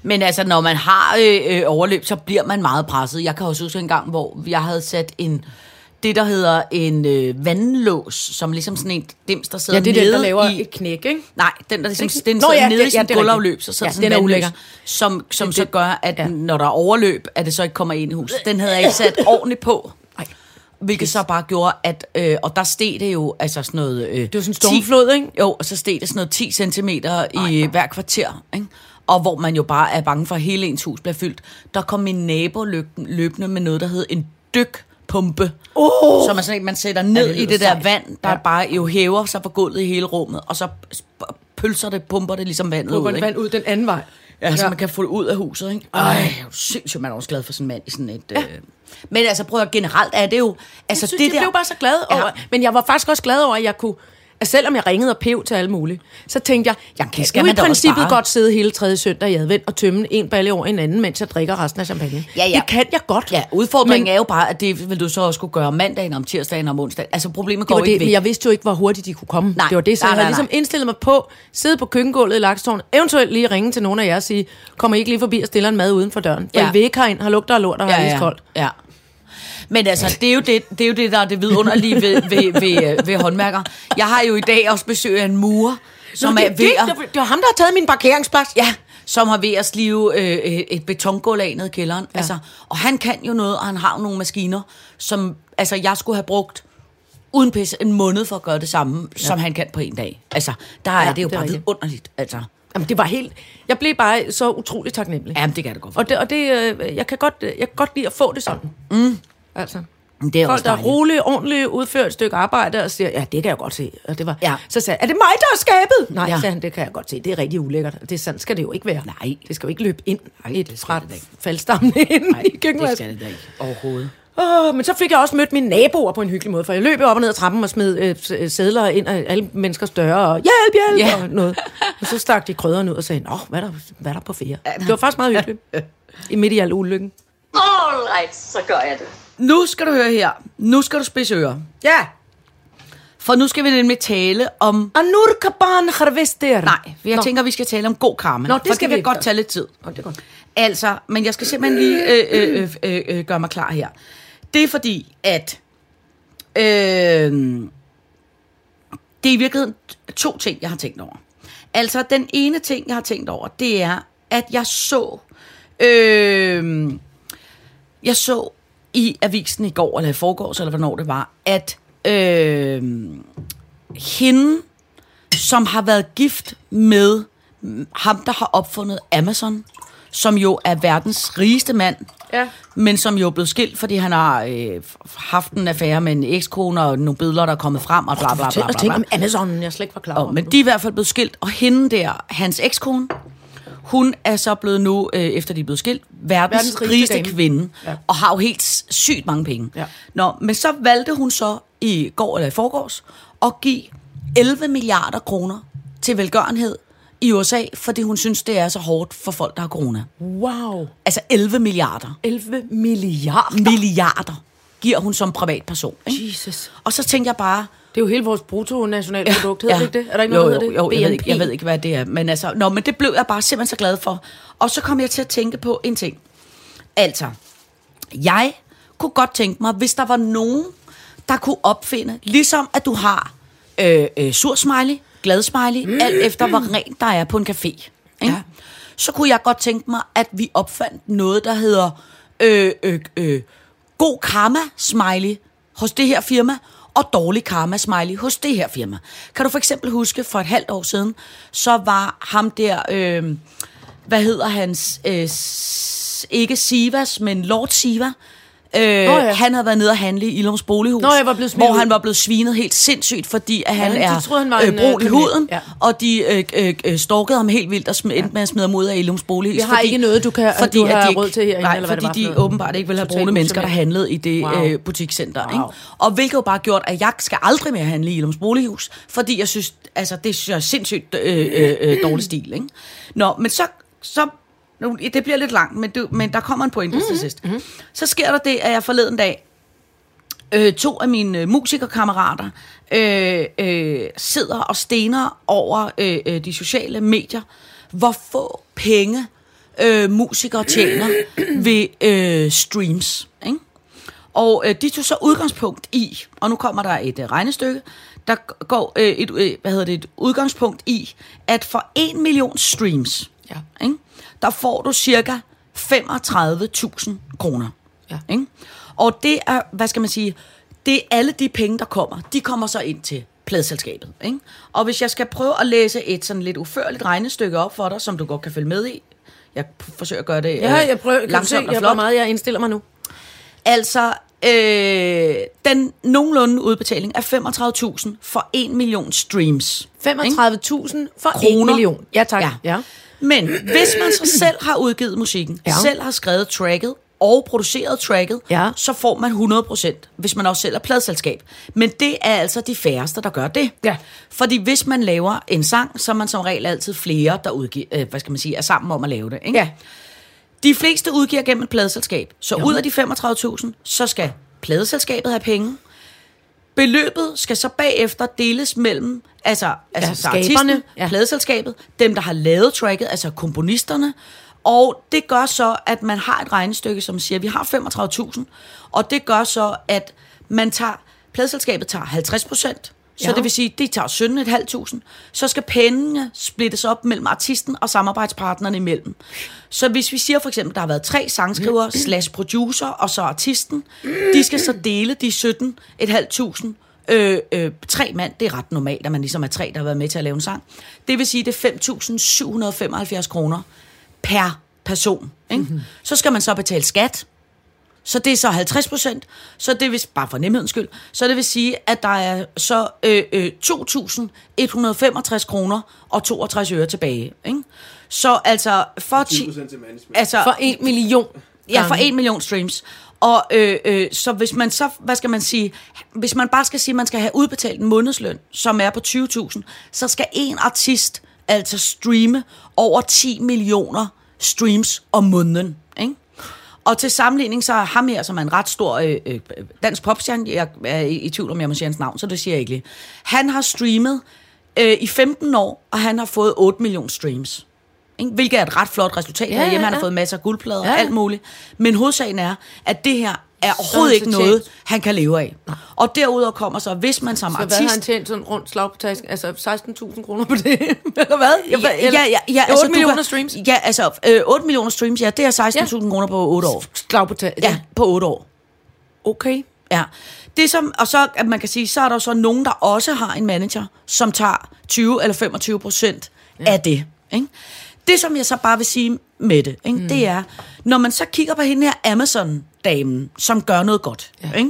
Men altså, når man har øh, overløb, så bliver man meget presset. Jeg kan også huske en gang, hvor jeg havde sat en... Det, der hedder en øh, vandlås, som ligesom sådan en dims, der sidder nede i... Ja, det er den, der laver i, et knæk, ikke? Nej, den, der ligesom, den sidder Nå, ja, nede det, i sådan ja, gulvafløb, så sidder ja, sådan en vandlås, som, som det, så gør, at ja. Når der er overløb, at det så ikke kommer ind i huset. Den havde jeg ikke sat ordentligt på, hvilket så bare gjorde, at... Øh, og der steg det jo altså sådan noget... Øh, det var sådan en stormflod, ikke? Jo, og så steg det sådan noget ti centimeter i Ej. Hver kvarter, ikke? Og hvor man jo bare er bange for, at hele ens hus bliver fyldt. Der kom min nabo løbende med noget, der hed en dyk. Pumpe, oh. Så man, sådan, man sætter ned det i det der sejt. Vand, der ja. Bare jo hæver sig fra gulvet i hele rummet, og så pølser det, pumper det ligesom vandet pumper ud. Pumper vand ud den anden vej. Ja, ja. Så man kan få det ud af huset, ikke? Ej, sindssygt, man er også glad for sådan en mand i sådan et... Ja. Øh... Men altså, prøv at generelt er det jo... Altså, jeg synes, det jeg der... blev bare så glad over... Ja. Men jeg var faktisk også glad over, at jeg kunne... Altså, selvom jeg ringede og pev til alle mulige, så tænkte jeg, jeg kan skal jo i princippet godt sidde hele tredje søndag i advent og tømme en balle over en anden, mens jeg drikker resten af champagne. Ja, ja. Det kan jeg godt. Ja, udfordringen men, er jo bare, at det vil du så også skulle gøre mandagen om tirsdagen om onsdagen. Altså, problemet går det ikke det, væk. Jeg vidste jo ikke, hvor hurtigt de kunne komme. Nej, det var det, så nej, jeg havde nej, nej. Ligesom indstillet mig på, sidde på køkkengulvet i Lakstårn, eventuelt lige ringe til nogen af jer og sige, kommer I ikke lige forbi og stiller en mad uden for døren? For ja. I vil ikke herind, har lugter og lort og har ja, iskoldt. Ja, ja. Men altså, det er jo det, det, er jo det der er det vidunderlige ved, ved, ved, ved håndværker. Jeg har jo i dag også besøg af en murer, som Nå, det, er ved at... Det, det var ham, der har taget min parkeringsplads. Ja, som har ved at slive øh, et betongulv af ned i kælderen. Ja. Altså, og han kan jo noget, og han har nogle maskiner, som altså, jeg skulle have brugt uden pisse en måned for at gøre det samme, ja. Som han kan på en dag. Altså, der ja, er det jo det bare vidunderligt, altså... Jamen, det var helt... Jeg blev bare så utrolig taknemmelig. Jamen, det kan det godt for. Og, det, og det, jeg, kan godt, jeg kan godt lide at få det sådan. Mm. Altså, det er folk, der er roligt, ordentligt udfører et stykke arbejde og siger, ja, det kan jeg godt se. Og det var, ja. Så sagde jeg, er det mig, der er skabet? Nej, ja. Sagde han, det kan jeg godt se. Det er rigtig ulækkert. Det er sådan skal det jo ikke være. Nej. Det skal jo ikke løbe ind Nej, et det fra faldstammen ind i køkkenvasken. Nej, det skal det da ikke overhovedet. Oh, men så fik jeg også mødt mine naboer på en hyggelig måde, for jeg løb op og ned ad trappen og smed øh, sædler ind af alle menneskers døre og hjælp, hjælp, yeah. og noget. Og så stak de krydderne ud og sagde, nå, hvad er der, hvad er der på ferie? Det var faktisk meget hyggeligt. I midt i al ulykken. Alright, så gør jeg det. Nu skal du høre her. Nu skal du spidse ører. Ja. For nu skal vi nemlig tale om... Anurban Kawar. Nej, jeg Nå. tænker, vi skal tale om god karma. Nå, det for skal det vi godt tage lidt tid. Nå, det er godt. Altså, men jeg skal simpelthen lige øh, øh, øh, øh, gøre mig klar her. Det er fordi, at... Øh, det er i virkeligheden to ting, jeg har tænkt over. Altså, den ene ting, jeg har tænkt over, det er, at jeg så... Øh, jeg så... i avisen i går, eller i forgårs, eller hvornår det var, at øh, hende, som har været gift med ham, der har opfundet Amazon, som jo er verdens rigeste mand, ja. Men som jo er blevet skilt, fordi han har øh, haft en affære med en ekskone, og nogle billeder, der er kommet frem, og bla bla bla. bla, bla, bla. Ting om Amazon, jeg slet ikke var klar over. Men de er i hvert fald blevet skilt, og hende der, hans ekskone, Hun er så blevet nu, øh, efter de er blevet skilt, verdens, verdens rigeste, rigeste kvinde, ja. Og har jo helt sygt mange penge. Ja. Nå, men så valgte hun så i går eller i forgårs at give elleve milliarder kroner til velgørenhed i U S A, fordi hun synes, det er så hårdt for folk, der har corona. Wow. Altså elleve milliarder. elleve milliarder? Milliarder giver hun som privatperson. Ikke? Jesus. Og så tænker jeg bare... Det er jo hele vores bruttonationalprodukt, ja, hedder ja. Det ikke det? Er der ikke noget, der hedder det? Jo, jeg ved, ikke, jeg ved ikke, hvad det er. Men, altså, nå, men det blev jeg bare simpelthen så glad for. Og så kom jeg til at tænke på en ting. Altså, jeg kunne godt tænke mig, hvis der var nogen, der kunne opfinde, ligesom at du har øh, øh, sur smiley, glad smiley, mm. alt efter hvor rent der er på en café. Ikke? Ja. Så kunne jeg godt tænke mig, at vi opfandt noget, der hedder øh, øh, øh, god karma smiley hos det her firma, og dårlig karma-smiley hos det her firma. Kan du for eksempel huske, for et halvt år siden, så var ham der, øh, hvad hedder hans, øh, ikke Sivas, men Lord Siva, øh, ja. Han havde været nede og handle i Ilums Bolighus, Nå, hvor han var blevet svinet helt sindssygt, fordi at han ja, er troede, han øh, brun i huden, ja. Og de øh, øh, stalkede ham helt vildt, og sm- ja. endte med at smide mod ud af Ilums Bolighus. Jeg har fordi, ikke noget, du kan fordi, du har at de, råd til herinde, nej, eller hvad fordi det var de åbenbart ikke ville have brune mennesker, der handlede i det wow. øh, butikscenter. Wow. Ikke? Og hvilket jo bare gjort, at jeg skal aldrig mere handle i Ilums Bolighus, fordi jeg synes, altså, det synes jeg er sindssygt øh, øh, dårlig stil. Ikke? Nå, men så... så det bliver lidt langt, men, du, men der kommer en pointe mm-hmm. til sidst. Mm-hmm. Så sker der det, at jeg forleden dag, øh, to af mine øh, musikerkammerater øh, øh, sidder og stener over øh, øh, de sociale medier, hvor få penge øh, musikere tjener ved øh, streams. Ikke? Og øh, de tog så udgangspunkt i, og nu kommer der et øh, regnestykke, der går øh, et, øh, hvad hedder det, et udgangspunkt i, at for en million streams... Ja. Ikke? Der får du cirka femogtredive tusind kroner. Ja. Ikke? Og det er, hvad skal man sige, det er alle de penge, der kommer. De kommer så ind til pladeselskabet. Ikke? Og hvis jeg skal prøve at læse et sådan lidt uførligt regnestykke op for dig, som du godt kan følge med i. Jeg forsøger at gøre det ja, jeg prøver, øh, langsomt se, og flot. Jeg, meget, jeg indstiller mig nu. Altså, øh, den nogenlunde udbetaling er femogtredive tusind for en million streams. femogtredive tusind for kroner. en million. Ja, tak. Ja. Ja. Men hvis man så selv har udgivet musikken, ja. Selv har skrevet tracket og produceret tracket, ja. Så får man hundrede procent, hvis man også selv er pladeselskab. Men det er altså de færreste, der gør det. Ja. Fordi hvis man laver en sang, så er man som regel altid flere, der udgiver, øh, hvad skal man sige, er sammen om at lave det. Ikke? Ja. De fleste udgiver gennem et pladeselskab. Så jo. Ud af de femogtredive tusind, så skal pladeselskabet have penge. Beløbet skal så bagefter deles mellem altså, altså ja, artisterne, ja. Pladeselskabet, dem, der har lavet tracket, altså komponisterne. Og det gør så, at man har et regnestykke, som siger, at vi har femogtredive tusind. Og det gør så, at man tager, pladeselskabet tager halvtreds procent. Så ja. Det vil sige, at de tager sytten tusind fem hundrede. Så skal pengene splittes op mellem artisten og samarbejdspartnerne imellem. Så hvis vi siger for eksempel, at der har været tre sangskrivere, slash producer og så artisten, de skal så dele de sytten tusind fem hundrede. Øh, øh, tre mand, det er ret normalt, at man ligesom er tre, der har været med til at lave en sang. Det vil sige, det er fem tusind syv hundrede femoghalvfjerds kroner per person. Ikke? Mm-hmm. Så skal man så betale skat. Så det er så halvtreds procent, så det vil, bare for nemhedens skyld, så det vil sige, at der er så øh, øh, to tusind et hundrede femogtres kroner og toogtres øre tilbage. Ikke? Så altså for, altså, for en million. Ja, for en million streams. Og øh, øh, så hvis man så, hvad skal man sige, hvis man bare skal sige, at man skal have udbetalt en månedsløn, som er på tyve tusind, så skal en artist altså streame over ti millioner streams om måneden. Ikke? Og til sammenligning, så er ham her, som er en ret stor øh, dansk popstjerne, jeg er i tvivl om, jeg må sige hans navn, så det siger jeg ikke lige. Han har streamet øh, i femten år, og han har fået otte millioner streams. Ikke? Hvilket er et ret flot resultat. Ja, herhjemme, ja, ja. Han har fået masser af guldplader ja. Og alt muligt. Men hovedsagen er, at det her er overhovedet ikke noget, han kan leve af. Og derudover kommer så, hvis man som så artist... Så hvad har han tjent sådan rundt slag på tasken? Altså seksten tusind kroner på det? Eller hvad? Eller, ja, ja, ja, ja, altså, otte millioner kan, streams? Ja, altså øh, otte millioner streams, ja, det er seksten tusind ja. Kroner på otte år. Slag på tasken? Ja, på otte år. Okay. Ja. Det som, og så, at man kan sige, så er der så nogen, der også har en manager, som tager tyve eller femogtyve procent ja. Af det. Ikke? Det, som jeg så bare vil sige med det, ikke? Mm. Det er, når man så kigger på hende her Amazon-damen, som gør noget godt, ja. Ikke?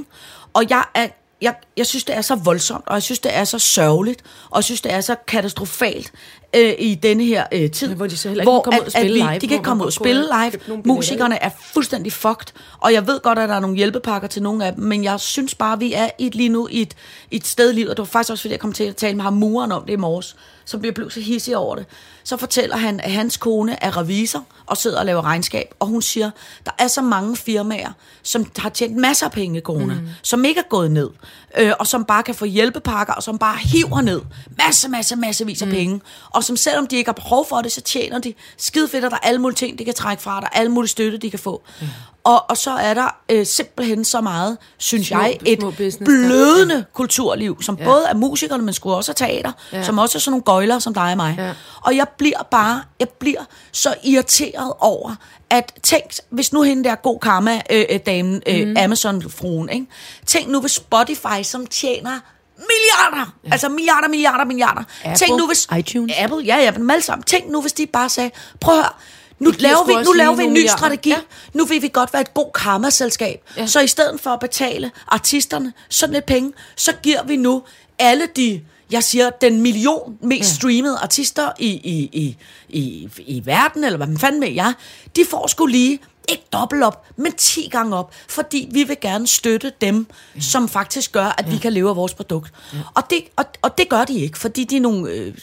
Og jeg, er, jeg, jeg synes, det er så voldsomt, og jeg synes, det er så sørgeligt, og jeg synes, det er så katastrofalt, øh, i denne her øh, tid, men hvor de så heller ikke kan komme ud og spille live. De kan ikke komme ud og spille live. Musikerne er fuldstændig fucked, og jeg ved godt, at der er nogle hjælpepakker til nogle af dem, men jeg synes bare, at vi er i, lige nu i et, et sted i livet, og det var faktisk også, fordi jeg kom til at tale med ham muren om det i morges, som bliver blevet så hissig over det. Så fortæller han, at hans kone er revisor og sidder og laver regnskab, og hun siger, der er så mange firmaer, som har tjent masser af penge i corona, mm. som ikke er gået ned, øh, og som bare kan få hjælpepakker, og som bare hiver ned masse, masse, massevis af mm. penge, og som selvom de ikke har behov for det, så tjener de skide fedt, og der er alle mulige ting, de kan trække fra, der er alle mulige støtte, de kan få. Mm. Og, og så er der øh, simpelthen så meget, synes små, jeg, et blødende ja. kulturliv, som ja. både er musikerne, men skulle også er teater, ja. som også er sådan nogle gøjlere som dig og mig. Ja. Og jeg bliver bare, jeg bliver så irriteret over, at tænk, hvis nu hende der god karma-damen, øh, øh, mm. Amazon-fruen, ikke? Tænk nu ved Spotify, som tjener milliarder, ja. altså milliarder, milliarder, milliarder. Apple, tænk nu, hvis, iTunes. Apple, ja, ja, men alle sammen. Tænk nu, hvis de bare sagde, prøv at høre, Nu laver vi, nu laver vi en ny milliarder. strategi. Ja. Nu vil vi godt være et god karma-selskab. Ja. Så i stedet for at betale artisterne sådan lidt penge, så giver vi nu alle de, jeg siger, den million mest ja. streamede artister i, i, i, i, i verden, eller hvad man fanden med jer, de får sgu lige, ikke dobbelt op, men ti gange op, fordi vi vil gerne støtte dem, ja. som faktisk gør, at ja. vi kan leve af vores produkt. Ja. Og, det, og, og det gør de ikke, fordi de er nogle øh,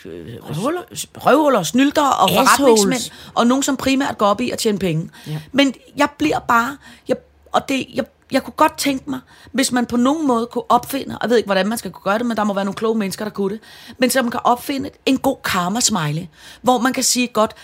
røvhuller, røvhuller, snylder og forretningsmænd, og nogen, som primært går op i at tjene penge. Ja. Men jeg bliver bare, jeg, og det, jeg, jeg kunne godt tænke mig, hvis man på nogen måde kunne opfinde, og jeg ved ikke, hvordan man skal kunne gøre det, men der må være nogle kloge mennesker, der kunne det, men så man kan opfinde en god karma-smiley, hvor man kan sige godt,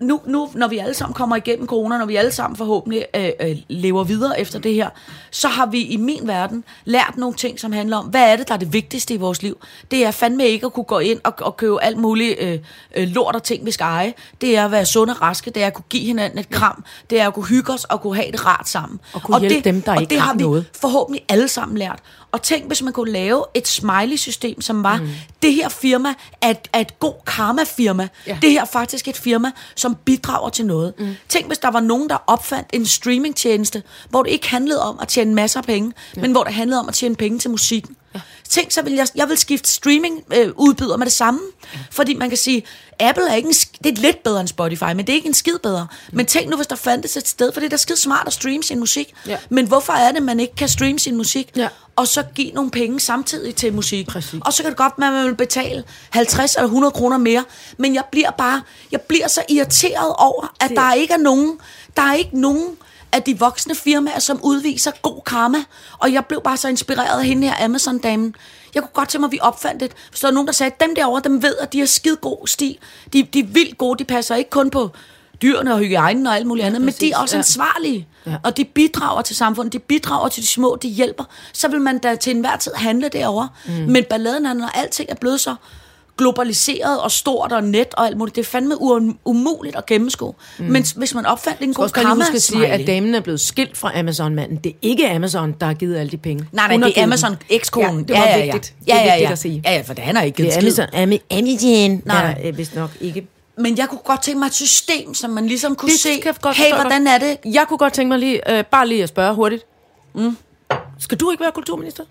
Nu, nu, når vi alle sammen kommer igennem corona, når vi alle sammen forhåbentlig øh, øh, lever videre efter det her, så har vi i min verden lært nogle ting, som handler om, hvad er det, der er det vigtigste i vores liv? Det er fandme ikke at kunne gå ind og, og købe alt muligt øh, øh, lort og ting, vi skal eje. Det er at være sunde og raske. Det er at kunne give hinanden et kram. Det er at kunne hygge os og kunne have det rart sammen. Og kunne og hjælpe det, dem, der og ikke det har vi noget. Forhåbentlig alle sammen lært. Og tænk, hvis man kunne lave et smiley-system, som var, mm. det her firma er et, er et god karma-firma. Ja. Det her er faktisk et firma, som bidrager til noget. Mm. Tænk, hvis der var nogen, der opfandt en streamingtjeneste, hvor det ikke handlede om at tjene masser af penge, ja. men hvor det handlede om at tjene penge til musikken. Ja. Tænk, så vil jeg, jeg vil skifte streamingudbyder øh, med det samme. Ja. Fordi man kan sige, Apple er ikke en sk- det er lidt bedre end Spotify, men det er ikke en skid bedre. Mm. Men tænk nu, hvis der fandtes et sted, for det er da skide smart at streame sin musik. Ja. Men hvorfor er det, man ikke kan streame sin musik? Ja. Og så give nogle penge samtidig til musik. Præcis. Og så kan det godt være, at man vil betale halvtreds eller hundrede kroner mere. Men jeg bliver bare, jeg bliver så irriteret over, at der ikke er nogen, der er ikke nogen af de voksne firmaer, som udviser god karma. Og jeg blev bare så inspireret af hende her Amazon-damen. Jeg kunne godt tænke mig, at vi opfandt det. Hvis der var nogen, der sagde, dem derovre, dem ved, at de har skide god stil. De, de er vildt gode, de passer ikke kun på dyrene og hygiejnen og alt muligt ja, andet, men de er også ja. ansvarlige, ja. og de bidrager til samfundet, de bidrager til de små, de hjælper, så vil man da til enhver tid handle derovre. Mm. Men balladen er, når alting er blevet så globaliseret og stort og net og alt muligt, det er fandme u- umuligt at gennemskue. Mm. Men hvis man opfandt en god karma-smiley. Jeg skal sige, at damen er blevet skilt fra Amazon-manden. Det er ikke Amazon, der har givet alle de penge. Nej, nej, det er Amazon ekskonen. Ja, det var ja, ja, ja. vigtigt. Det er ja, ja, ja. vigtigt at sige. Ja, ja, for han har ikke givet skidt. Det er Amazon. Amazon. Nej, nej, vist nok ikke. Men jeg kunne godt tænke mig et system, som man ligesom kunne det se, hey, hvordan er det? Jeg kunne godt tænke mig lige, øh, bare lige at spørge hurtigt. Mm. Skal du ikke være kulturminister?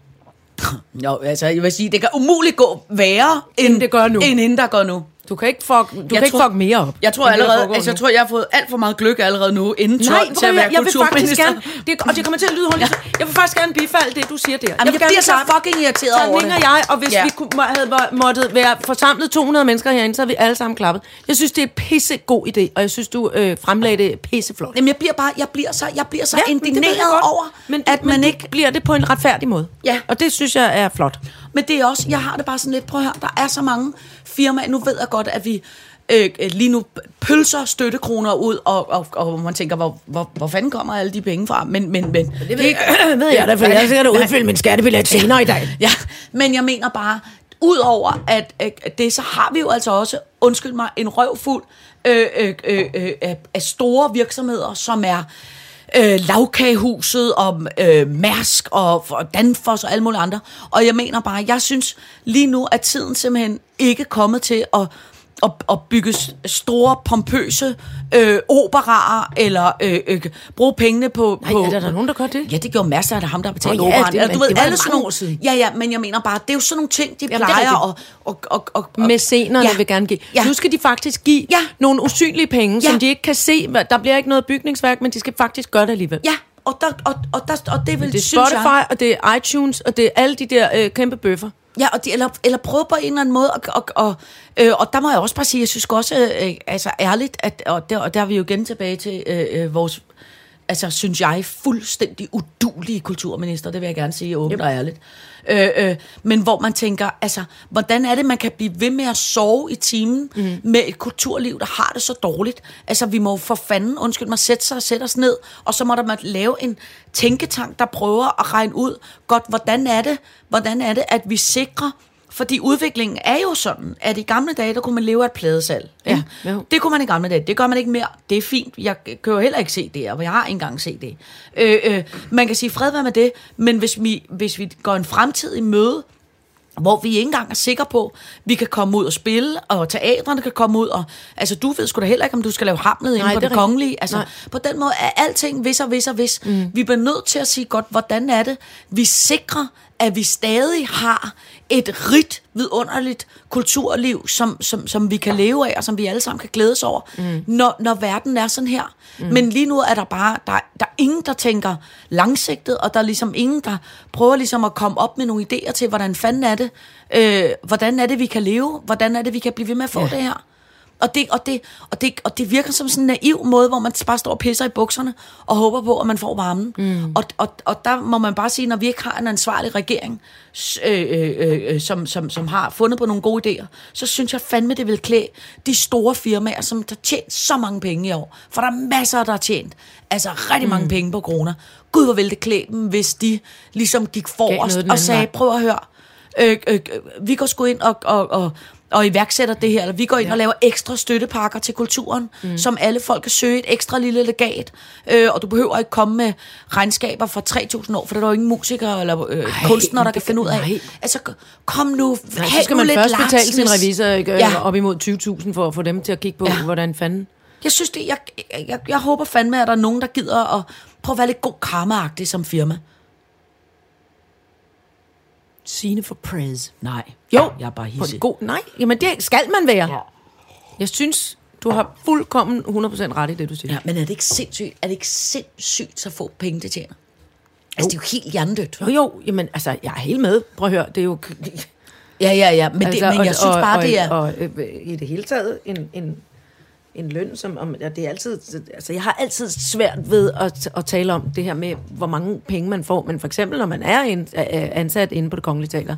Nå, altså, jeg vil sige, det kan umuligt gå værre, end, end det gør nu. End inden der går nu. Du kan ikke fuck, du kan ikke fuck mere op. Jeg tror allerede, altså, jeg tror, jeg har fået alt for meget gløgg allerede nu, inden tolv til jeg, at være jeg kulturminister. Gerne, det, og det kommer til at lyde hundigt. Ja. Jeg vil faktisk gerne bifalde det, du siger der. Jamen, jeg, jeg bliver gerne, så fucking irriteret over det. Jeg, og hvis ja. vi kunne, havde måttet være forsamlet to hundrede mennesker herinde, så havde vi alle sammen klappet. Jeg synes, det er en pissegod idé, og jeg synes, du øh, fremlagde det pisseflot. Jamen, jeg bliver bare, jeg bliver så, jeg bliver så ja, indigneret jeg over, men, at man ikke bliver det på en retfærdig måde. Ja. Og det synes jeg er flot. Men det er også, jeg har det bare sådan lidt, prøv at høre, der er så mange firmaer, nu ved jeg godt, at vi øh, lige nu pølser støttekroner ud, og, og, og man tænker, hvor, hvor, hvor fanden kommer alle de penge fra? Men, men, men det ved, det, ikke, øh, ved jeg da, for jeg er sikkert udfyldt min skattebillet senere i dag. Ja, men jeg mener bare, udover at, at det, så har vi jo altså også, undskyld mig, en røvfuld øh, øh, øh, af, af store virksomheder, som er Øh, lavkagehuset og øh, Mærsk og, og Danfoss og alle mulige andre. Og jeg mener bare, jeg synes lige nu, at tiden simpelthen ikke er kommet til at og, og bygge store, pompøse øh, operaer, eller øh, øh, bruge pengene på... Nej, på, er der, der nogen, der gør det? Ja, det gjorde masser af det ham, der betalte oh, ja, operaen. Det, eller, du ved, det var alle sådan nogle, siden. Ja, ja, men jeg mener bare, det er jo sådan nogle ting, de jamen, plejer og, og, og, og, og med scenerne ja, vil gerne give. Ja. Nu skal de faktisk give ja. nogle usynlige penge, ja. som de ikke kan se. Der bliver ikke noget bygningsværk, men de skal faktisk gøre det alligevel. Ja. Og, der, og, og, der, og det vil det er Spotify, jeg, og det er iTunes, og det er alle de der øh, kæmpe bøffer. Ja, og de, eller, eller prøve på en eller anden måde, og, og, og, øh, og der må jeg også bare sige, jeg synes også, øh, altså ærligt, at, og, der, og der er vi jo igen tilbage til øh, vores, altså synes jeg, fuldstændig udulige kulturminister, det vil jeg gerne sige åbent yep. og ærligt. Øh, øh, men hvor man tænker, altså, hvordan er det, man kan blive ved med at sove i timen mm. med et kulturliv, der har det så dårligt? Altså, vi må for fanden, undskyld mig, sætte sig og sætte os ned, og så må der man lave en tænketank, der prøver at regne ud, godt, hvordan er det, hvordan er det, at vi sikrer, fordi udviklingen er jo sådan, at i gamle dage, der kunne man leve af et pladesalg. Ja, ja. Det kunne man i gamle dage. Det gør man ikke mere. Det er fint. Jeg kan jo heller ikke se det, og jeg har ikke engang set det. Øh, øh, man kan sige, fred være med det, men hvis vi, hvis vi går en fremtid i møde, hvor vi ikke engang er sikre på, vi kan komme ud og spille, og teatrene kan komme ud, og altså, du ved sgu da heller ikke, om du skal lave Hamlet inde på det, det kongelige. Altså, nej. På den måde er alting vis og vis og vis. Mm. Vi bliver nødt til at sige godt, hvordan er det, vi sikrer, at vi stadig har et rigt, vidunderligt kulturliv, som, som, som vi kan leve af, og som vi alle sammen kan glædes over, mm. når, når verden er sådan her. Mm. Men lige nu er der bare, der, der er ingen, der tænker langsigtet, og der er ligesom ingen, der prøver ligesom at komme op med nogle idéer til, hvordan fanden er det, øh, hvordan er det, vi kan leve, hvordan er det, vi kan blive ved med at få ja. det her. Og det, og, det, og, det, og det virker som sådan en naiv måde, hvor man bare står og pisser i bukserne og håber på, at man får varmen. Mm. Og, og, og der må man bare sige, når vi ikke har en ansvarlig regering, øh, øh, øh, som, som, som har fundet på nogle gode idéer, så synes jeg fandme, det vil klæde de store firmaer, som har tjent så mange penge i år. For der er masser, der har tjent altså rigtig mange mm. penge på kroner. Gud, hvor ville det klæde dem, hvis de ligesom gik forrest og sagde, prøv at høre, øh, øh, øh, vi går sgu ind og... og, og og iværksætter det her, eller vi går ind ja. og laver ekstra støttepakker til kulturen, mm. som alle folk kan søge et ekstra lille legat, øh, og du behøver ikke komme med regnskaber for tre tusind år, for der er jo ingen musikere eller øh, Ej, kunstnere, der kan finde ud af. Nej. Altså, kom nu, nej, så skal man først lartsnes. betale sin revisor ikke, ja. op imod tyve tusind for at få dem til at kigge på, ja. hvordan fanden... Jeg synes det, jeg, jeg, jeg, jeg håber fandme, at der er nogen, der gider at prøve at være lidt god karma-agtig som firma. Signe for praise. Nej. Jo, jeg er bare hisse. God, nej, jamen det skal man være. Ja. Jeg synes, du har fuldkommen hundrede procent ret i det, du siger. Ja, men er det ikke sindssygt, er det ikke sindssygt så få penge, det tjener? Altså, det er jo helt hjernedødt. Jo, jo, jamen altså, jeg er helt med. Prøv at høre, det er jo... Ja, ja, ja, men, altså, det, men jeg og, synes bare, og, det er... Og, og, og i det hele taget, en, en, en løn, som... Om, ja, det er altid, altså, jeg har altid svært ved at, at tale om det her med, hvor mange penge man får. Men for eksempel, når man er ind, ansat inde på Det Kongelige Teater...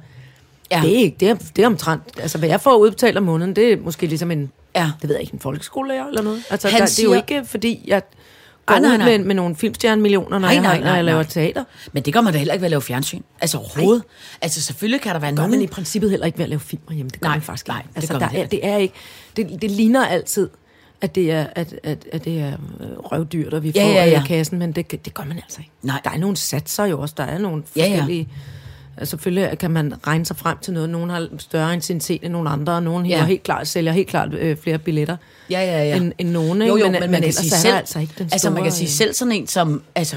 Ja. Det er ikke, det er, det er omtrent. Altså, hvad jeg får udbetalt om måneden, det er måske ligesom en, ja. det ved jeg ikke, en folkeskolelærer eller noget. Altså, der, siger, det er jo ikke, fordi jeg går ej, nej, ud med, med nogle filmstjernemillioner, når, nej, nej, jeg, når nej, jeg laver nej. teater. Men det gør man da heller ikke ved at lave fjernsyn. Altså overhovedet. Nej. Altså selvfølgelig kan der være noget. Men i princippet heller ikke ved at lave film hjemme. Det gør nej, man faktisk nej, altså, det, der det, er, det er ikke. Det, det ligner altid, at det er, at, at, at det er røvdyr, der vi ja, får ja, ja. i kassen, men det, det gør man altså ikke. Nej. Der er nogle satser jo også, der er nogle forskellige... Ja, ja. Selvfølgelig kan man regne sig frem til noget. Nogen har større intensitet end nogen andre, og nogen ja. helt klart, sælger helt klart øh, flere billetter ja, ja, ja. End, end nogen. Jo, jo, men, men man, man kan sige selv, altså ikke den store, altså man kan sige selv sådan en som, altså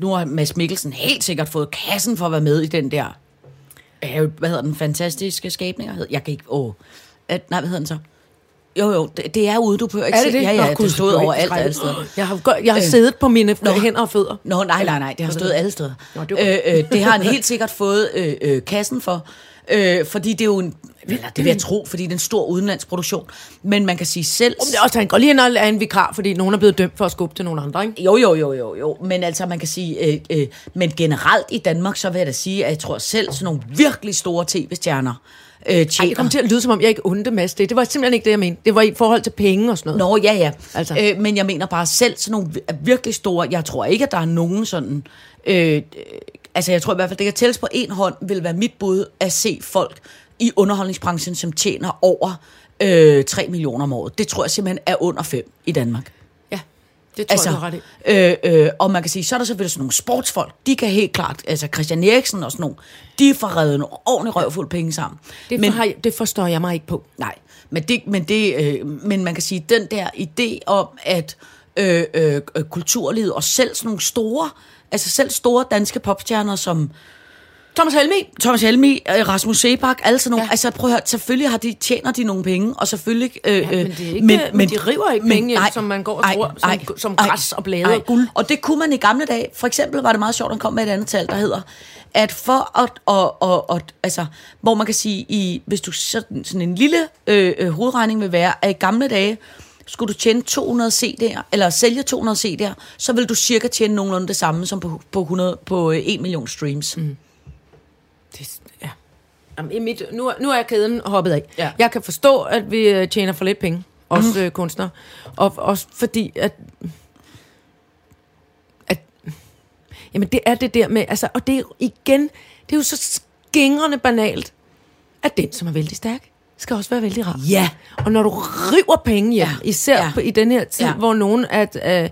nu har Mads Mikkelsen helt sikkert fået kassen for at være med i den der, hvad hedder den, fantastiske skabninger? Jeg kan ikke, åh, nej, hvad hedder den så? Jo, jo, det, det er ude, du behøver ikke se. Er det det? Ja, ja, det stod over alt, alle steder. Jeg har, jeg har øh. siddet på mine Nå. hænder og fødder. Nå, nej, nej, nej, det har stået alle steder. Nå, det, øh, øh, det har han helt sikkert fået øh, øh, kassen for, øh, fordi det er jo en, eller det vil jeg tro, fordi det er en stor udenlandsproduktion. Men man kan sige selv... Om det også, han går lige ind og er en vikar, fordi nogen er blevet dømt for at skubbe til nogen andre, ikke? Jo, jo, jo, jo, jo. Men altså, man kan sige... Øh, øh, men generelt i Danmark, så vil jeg da sige, at jeg tror selv, sådan nogle virkelig store tv-stjerner... Øh, Ej, det kom til at lyde, som om jeg ikke undte Mads det. Det var simpelthen ikke det, jeg mente. Det var i forhold til penge og sådan noget. Nå, ja, ja. Altså. Øh, men jeg mener bare selv sådan nogle virkelig store... Jeg tror ikke, at der er nogen sådan... Øh, altså, jeg tror i hvert fald, det kan tælles på en hånd, vil være mit bud at se folk i underholdningsbranchen, som tjener over øh, tre millioner om året. Det tror jeg simpelthen er under fem i Danmark. Ja. Det tror altså, jeg, du er ret i. Øh, øh, og man kan sige, så er der selvfølgelig sådan nogle sportsfolk, de kan helt klart, altså Christian Eriksen og sådan nogle, de får reddet nogle ordentligt røvfulde penge sammen. Det, men, for, det forstår jeg mig ikke på. Nej, men, det, men, det, øh, men man kan sige, den der idé om, at øh, øh, kulturlivet og selv sådan nogle store, altså selv store danske popstjerner som Thomas Helmig, Thomas Helmig, Rasmus Seebach, alle sådan nogle, ja. altså prøv at høre, selvfølgelig har de, tjener de nogle penge, og selvfølgelig... Øh, ja, men, ikke, men, men de river ikke men, penge, nej, som man går og tror, nej, som, som nej, græs og blade og guld. Og det kunne man i gamle dage. For eksempel var det meget sjovt, at han kom med et andet tal, der hedder, at for at... Og, og, og, altså, hvor man kan sige, i, hvis du sådan, sådan en lille øh, hovedregning vil være, at i gamle dage... Skulle du tjene to hundrede C D'er, eller sælge to hundrede C D'er, så vil du cirka tjene nogenlunde det samme som på, på, hundrede, på en million streams. Mm. Det, ja. Jamen, i mit, nu, nu er kæden hoppet af. Ja. Jeg kan forstå, at vi tjener for lidt penge, også mm. kunstnere. Og også fordi, at... at jamen, det er det der med... Altså, og det er igen, det er jo så skingrende banalt, at den, som er vældig stærk, skal også være vældig rar. Ja. Og når du river penge hjem, ja, især ja. På, i den her tid, ja. Hvor nogen at, øh,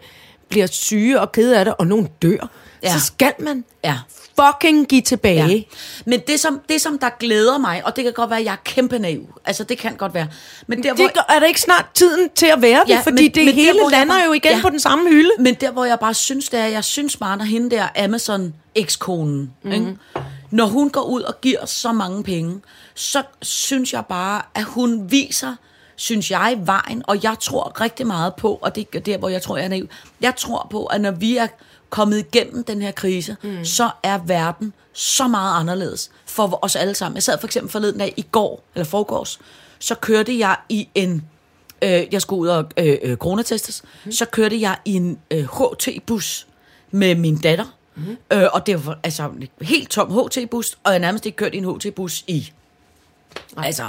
bliver syge og kede af det, og nogen dør, ja. Så skal man ja. fucking give tilbage. Ja. Men det som, det, som der glæder mig, og det kan godt være, at jeg er kæmpe naiv, altså det kan godt være. Men der, det hvor, gør, er der ikke snart tiden til at være det, ja, fordi men, det men hele der, lander bare, jo igen ja. på den samme hylde. Men der, hvor jeg bare synes, det er, jeg synes meget, når hende der Amazon-ekskonen, mm-hmm. ikke? Når hun går ud og giver så mange penge, så synes jeg bare, at hun viser, synes jeg, vejen. Og jeg tror rigtig meget på, og det er der, hvor jeg tror, jeg er naiv. Jeg tror på, at når vi er kommet igennem den her krise, mm. så er verden så meget anderledes for os alle sammen. Jeg sad for eksempel forleden af i går, eller forgårs, så kørte jeg i en, øh, jeg skulle ud og øh, coronatestes, mm. så kørte jeg i en øh, H T-bus med min datter. Mm-hmm. Øh, og det var altså en helt tom H T-bus, og jeg nærmest ikke kørt i en H T-bus i Ej, altså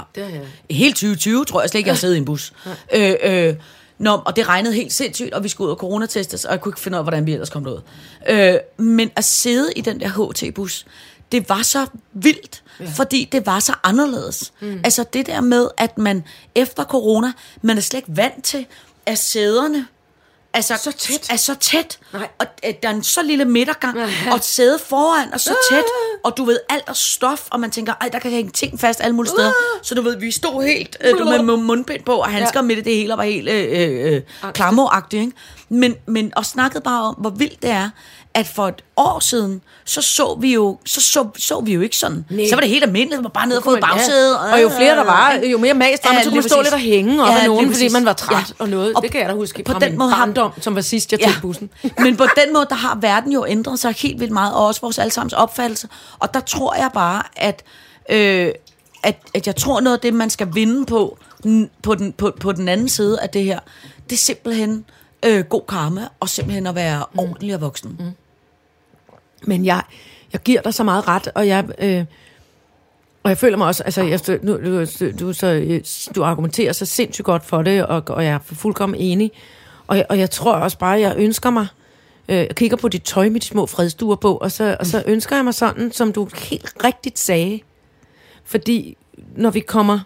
helt tyve tyve, tror jeg slet ikke, jeg har siddet i en bus. øh, øh, no, og det regnede helt sindssygt, og vi skulle ud og coronatestes, og jeg kunne ikke finde ud af, hvordan vi ellers kom derud. Øh, men at sidde i den der H T-bus, det var så vildt, ja. Fordi det var så anderledes. Mm. Altså det der med, at man efter corona, man er slet ikke vant til, at sæderne altså, så tæt. Er så tæt, Nej. og der er en så lille midtergang, Aha. og sæde foran, og så tæt, og du ved, alt er stof, og man tænker, ej, der kan hænge ting fast alle mulige steder, så du ved, vi stod helt, øh, du med mundbind på, og handsker ja. Midt i det hele, og var helt øh, øh, klammeragtig, ikke? Men, men, og snakkede bare om, hvor vildt det er, at for et år siden, så så vi jo, så så, så vi jo ikke sådan. Nej. Så var det helt almindeligt, man var bare nede og fået bagsæde. Og jo flere der var, jo mere mast, ja, man så kunne stå lidt og hænge op ja, af nogen, fordi man var træt ja. Og noget. Og det kan jeg da huske på fra den min måde barndom, har... som var sidst, jeg ja. tog bussen. Men på den måde, der har verden jo ændret sig helt vildt meget, og også vores allesammens opfattelse. Og der tror jeg bare, at, øh, at, at jeg tror noget af det, man skal vinde på, på den, på, på den anden side af det her, det er simpelthen øh, god karma, og simpelthen at være mm. ordentlig og voksen. Mm. Men jeg, jeg giver dig så meget ret, og jeg, øh, og jeg føler mig også, altså, jeg, nu, du, du, så, du argumenterer så sindssygt godt for det, og, og jeg er fuldkommen enig. Og, og jeg tror også bare, jeg ønsker mig, øh, jeg kigger på dit tøj med de små fredstuer på, og så, og så ønsker jeg mig sådan, som du helt rigtigt sagde. Fordi når vi kommer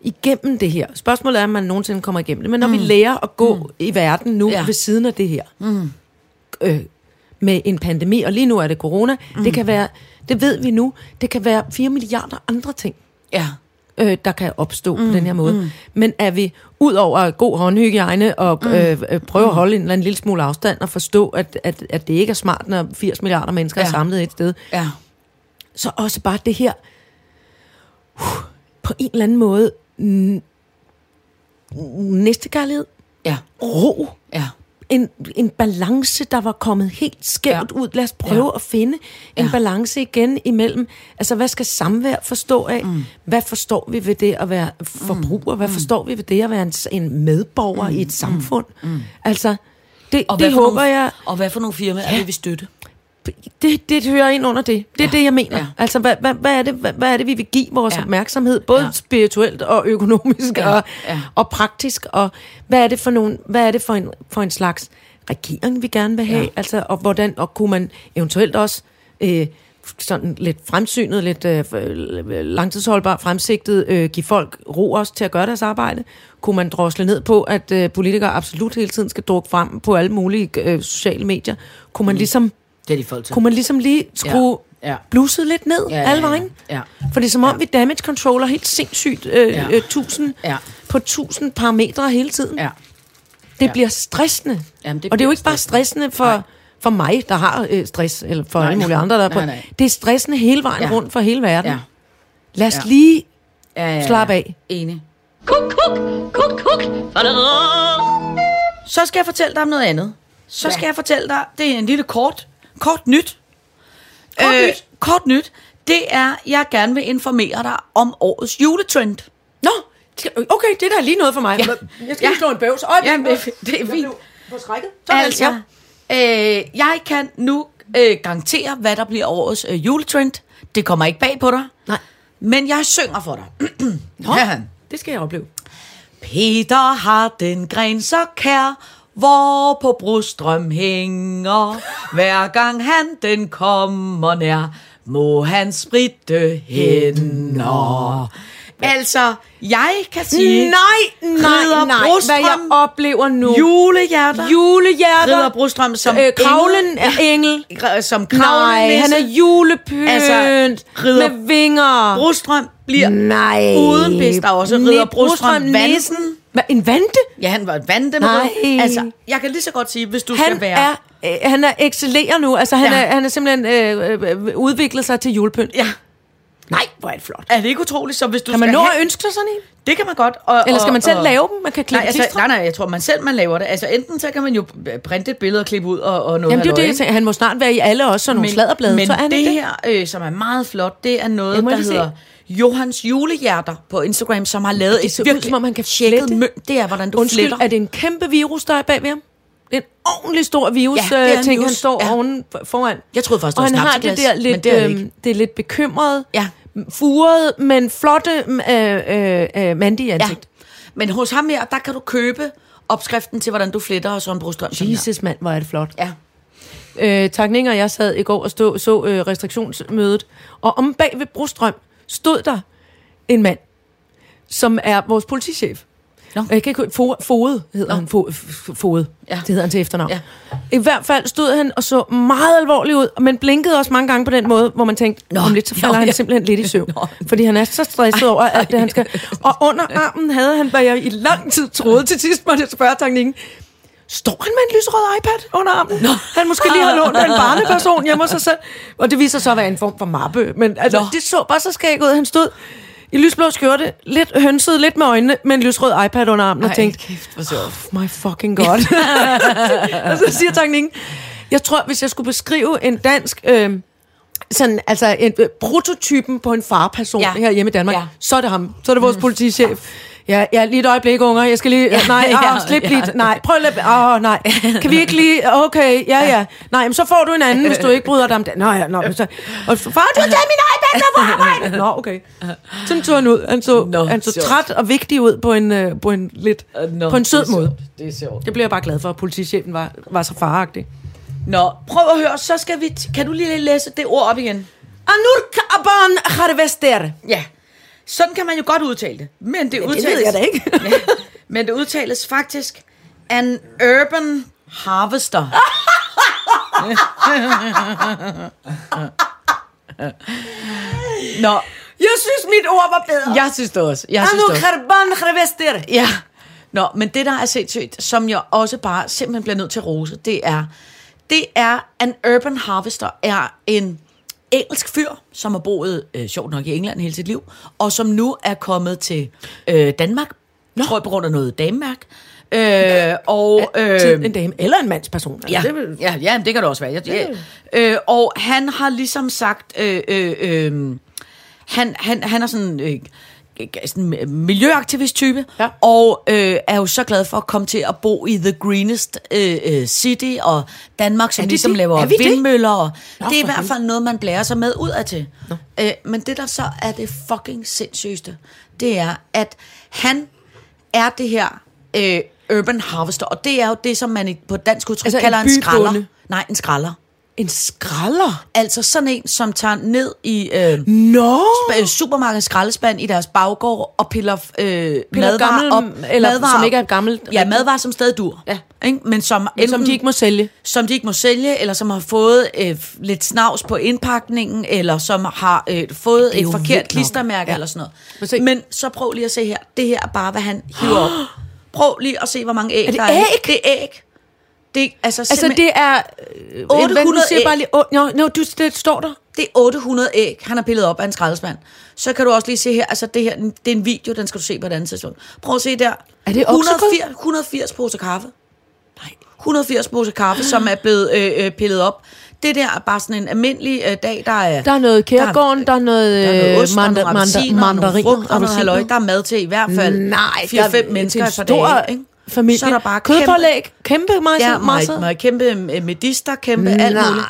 igennem det her, spørgsmålet er, om man nogensinde kommer igennem det, men når mm. vi lærer at gå mm. i verden nu ja. Ved siden af det her, mm. øh, med en pandemi, og lige nu er det corona, mm. det kan være, det ved vi nu, det kan være fire milliarder andre ting, ja. øh, der kan opstå mm. på den her måde. Mm. Men er vi, ud over god håndhygiejne, og mm. øh, øh, prøve mm. at holde en eller anden lille smule afstand, og forstå, at, at, at det ikke er smart, når firs milliarder mennesker ja. Er samlet et sted, ja. Så også bare det her, uh, på en eller anden måde, n- næstekærlighed, ja. Ro, ja. En, en balance, der var kommet helt skævt ja. Ud. Lad os prøve ja. At finde en ja. Balance igen imellem. Altså, hvad skal samvær forstå af? Mm. Hvad forstår vi ved det at være forbruger? Hvad mm. forstår vi ved det at være en, en medborger mm. i et samfund? Mm. Mm. Altså, det, det håber nogle, jeg... Og hvad for nogle firmaer ja. Er vi støtte? Det, det hører ind under det. Det er ja. Det, jeg mener. Ja. Altså, hvad, hvad, hvad, er det, hvad, hvad er det, vi vil give vores ja. Opmærksomhed? Både ja. Spirituelt og økonomisk ja. Og, ja. Og praktisk. Og hvad er det for, nogle, hvad er det for, en, for en slags regering, vi gerne vil have? Ja. Altså, og hvordan og kunne man eventuelt også øh, sådan lidt fremsynet, lidt øh, langtidsholdbar, fremsigtet, øh, give folk ro også til at gøre deres arbejde? Kunne man drosle ned på, at øh, politikere absolut hele tiden skal drukke frem på alle mulige øh, sociale medier? Kunne man mm. ligesom... Det er de folk til. Kunne man ligesom lige skrue... Ja. Ja. Blusset lidt ned, ja, ja, ja. Alle vejen. Ja. For det er som om, ja. vi damage controller helt sindssygt øh, ja. øh, tusind, ja. på tusind parametre hele tiden. Ja. Det ja. bliver stressende. Jamen, det og det er jo ikke bare stressende for, for mig, der har øh, stress, eller for nej, alle mulige andre, der er på. Nej, nej. Det er stressende hele vejen ja. rundt for hele verden. Ja. Lad os ja. lige ja, ja, ja. slappe af. Enig. Kuk, kuk, kuk, kuk. Så skal jeg fortælle dig om noget andet. Så skal ja. jeg fortælle dig, det er en lille kort, kort nyt. Kort nyt. Øh, kort nyt, det er, jeg gerne vil informere dig om årets juletrend. Nå, okay, det der er lige noget for mig. Ja. Jeg skal ja. slå en bøvs. Øj, ja, det, det er fint. På skrækket. Altså, øh, jeg kan nu øh, garantere, hvad der bliver årets øh, juletrend. Det kommer ikke bag på dig. Nej. Men jeg synger for dig. Nå, ja, det skal jeg opleve. Peter har den gren så kær, hvor på Brostrøm hænger, hver gang han den kommer nær, må han spritte hænder. Altså, jeg kan sige... Nej, nej, nej, Brostrøm, hvad jeg oplever nu. Julehjerter. Julehjerter. Ridder Brostrøm som øh, kravlen er engel. Som kravlen. Nej, han er julepynt altså, med vinger. Brostrøm bliver nej. uden pis. Der også Ridder Brostrøm Vansen. En vante? Ja, han var en vante. Altså, jeg kan lige så godt sige, hvis du han skal være... Er, øh, han er excellerer nu. Altså, han, ja. er, han er simpelthen øh, øh, udviklet sig til julepynt. Ja. Nej, hvor er det flot. Er det ikke utroligt? Så hvis du kan man skal nå have... at ønske sig sådan en? Det kan man godt. Og, Eller skal og, man selv og... lave dem? Man kan klippe nej, altså, nej, nej, jeg tror, man selv man laver det. Altså, enten så kan man jo printe et billede og klippe ud og, og noget. Jamen, det er det, jeg han må snart være i alle også, sådan nogle men, sladderblade. Men så er det, det her, øh, som er meget flot, det er noget, der hedder... Johans julehjerter på Instagram, som har lavet et virkelig... som om han kan flette. Det er, hvordan du Undskyld, fletter. Er det en kæmpe virus, der er bagved ham? Det er en ordentlig stor virus, ja, ting han står ja. oven foran. Jeg troede faktisk, det var snapseglas, men lidt, det er det, det er lidt bekymret, ja. furet, men flotte øh, øh, mandige ansigt. Ja. Men hos ham her, der kan du købe opskriften til, hvordan du fletter og sådan en brudstrøm. Jesus mand, hvor er det flot. Ja. Øh, Takninger, jeg sad i går og stod, så øh, restriktionsmødet, og om bag ved Brostrøm stod der en mand, som er vores politichef. No. Jeg kan ikke Foget hedder no. han. Foget, ja. det hedder han til efternavn. Ja. I hvert fald stod han og så meget alvorlig ud, men blinkede også mange gange på den måde, hvor man tænkte, no. om lidt så falder no, han ja. simpelthen lidt i søvn. No. Fordi han er så stresset over, at det, han skal... Og under armen havde han, hvad jeg i lang tid troede, til sidst måtte jeg spørge Takningen, står han med en lysrød iPad under armen? No. Han måske lige har lånt af en barneperson hjemme hos sig selv. Og det viser så at være en form for mappe. Men altså, no. det så bare så skæg ud. Han stod i lysblå skjorte, lidt hønset, lidt med øjnene, med en lysrød iPad under armen. Ej, og tænkte, kæft, hvor sjovt. Oh my fucking god. Og så siger Takningen, jeg tror, hvis jeg skulle beskrive en dansk... Øh, sådan, altså en, øh, prototypen på en farperson ja. her hjemme i Danmark, ja. så er det ham. Så er det vores mm. politichef. Ja, ja, lige et øjeblik, unger. Jeg skal lige... Øh, nej, ah, slip ja. lidt. Nej, prøv lidt. Åh, oh, nej. Kan vi ikke lige... Okay, ja, ja. Nej, men så får du en anden, hvis du ikke bryder dig om det. Nej, ja, nej. Så... Og far, du har taget min iPad, der var arbejde! Nå, okay. Sådan tog han ud. Han så, no, han så træt og vigtig ud på en, uh, på en lidt... Uh, no, på en sød måde. Det er sjovt. Det blev jeg bare glad for, at politichefen var, var så faragtig. Nå, prøv at høre. Så skal vi... T- kan du lige læse det ord op igen? Anurban Kawar. Ja. Sådan kan man jo godt udtale det. Men det, men udtales, det ved jeg da ikke. Men det udtales faktisk an urban harvester. Nå. Jeg synes, mit ord var bedre. Jeg synes det også. Jeg synes det også. Urban harvester. Ja. Nå, men det, der er sindssygt, som jeg også bare simpelthen bliver nødt til at rose, det er, det er an urban harvester er en... engelsk fyr, som har boet, øh, sjovt nok, i England hele sit liv, og som nu er kommet til øh, Danmark, Nå. tror jeg, på grund af noget damemærk. Øh, ja, og, øh, til en dame, eller en mandsperson. Ja, altså, det, ja, ja, det kan det også være. Jeg, det. Øh, og han har ligesom sagt, øh, øh, han, han, han er sådan... Øh, en miljøaktivist-type, ja. og øh, er jo så glad for at komme til at bo i The Greenest øh, City, og Danmark, som ligesom det? laver vindmøller. Det? Og Nå, det er i hvert fald noget, man blærer sig med udadtil. Øh, men det, der så er det fucking sindssygeste, det er, at han er det her øh, urban harvester, og det er jo det, som man på dansk udtryk altså kalder en, en skralder. Nej, en skralder. En skralder? Altså sådan en, som tager ned i øh, no. sp- supermarkedets skraldespand i deres baggård og piller, øh, piller madvarer op. Eller madvarer, som ikke er gammelt. Ja, madvarer som stadig dur. Ja. Ikke? Men, som, Men enten, som de ikke må sælge. Som de ikke må sælge, eller som har fået øh, lidt snavs på indpakningen, eller som har øh, fået et forkert klistermærke, ja. Eller sådan noget. Men så prøv lige at se her. Det her er bare, hvad han hiver op. Prøv lige at se, hvor mange æg er der er. Æg? Det er æg. Det, altså, altså det er otte hundrede æg. Bare lige, oh, no, no, du, det står der. Det er otte hundrede æg, han har pillet op af en skraldespand. Så kan du også lige se her, altså det her, det er en video, den skal du se på et andet tidspunkt. Prøv at se der. Er det hundrede og firs, hundrede og firs poser kaffe. Nej. hundrede og firs poser kaffe, som er blevet øh, øh, pillet op. Det der er bare sådan en almindelig øh, dag, der er... Der er noget kærgården, der er noget... Der er noget ost, manda- der er nogle mandariner, og noget halløj. Der er mad til i hvert fald. Nej, fire fem mennesker for dagen, ikke? Familie. Så er der bare kødpålæg, kæmpe, kæmpe masser, ja, meget, meget kæmpe medister, kæmpe nej. Alt muligt.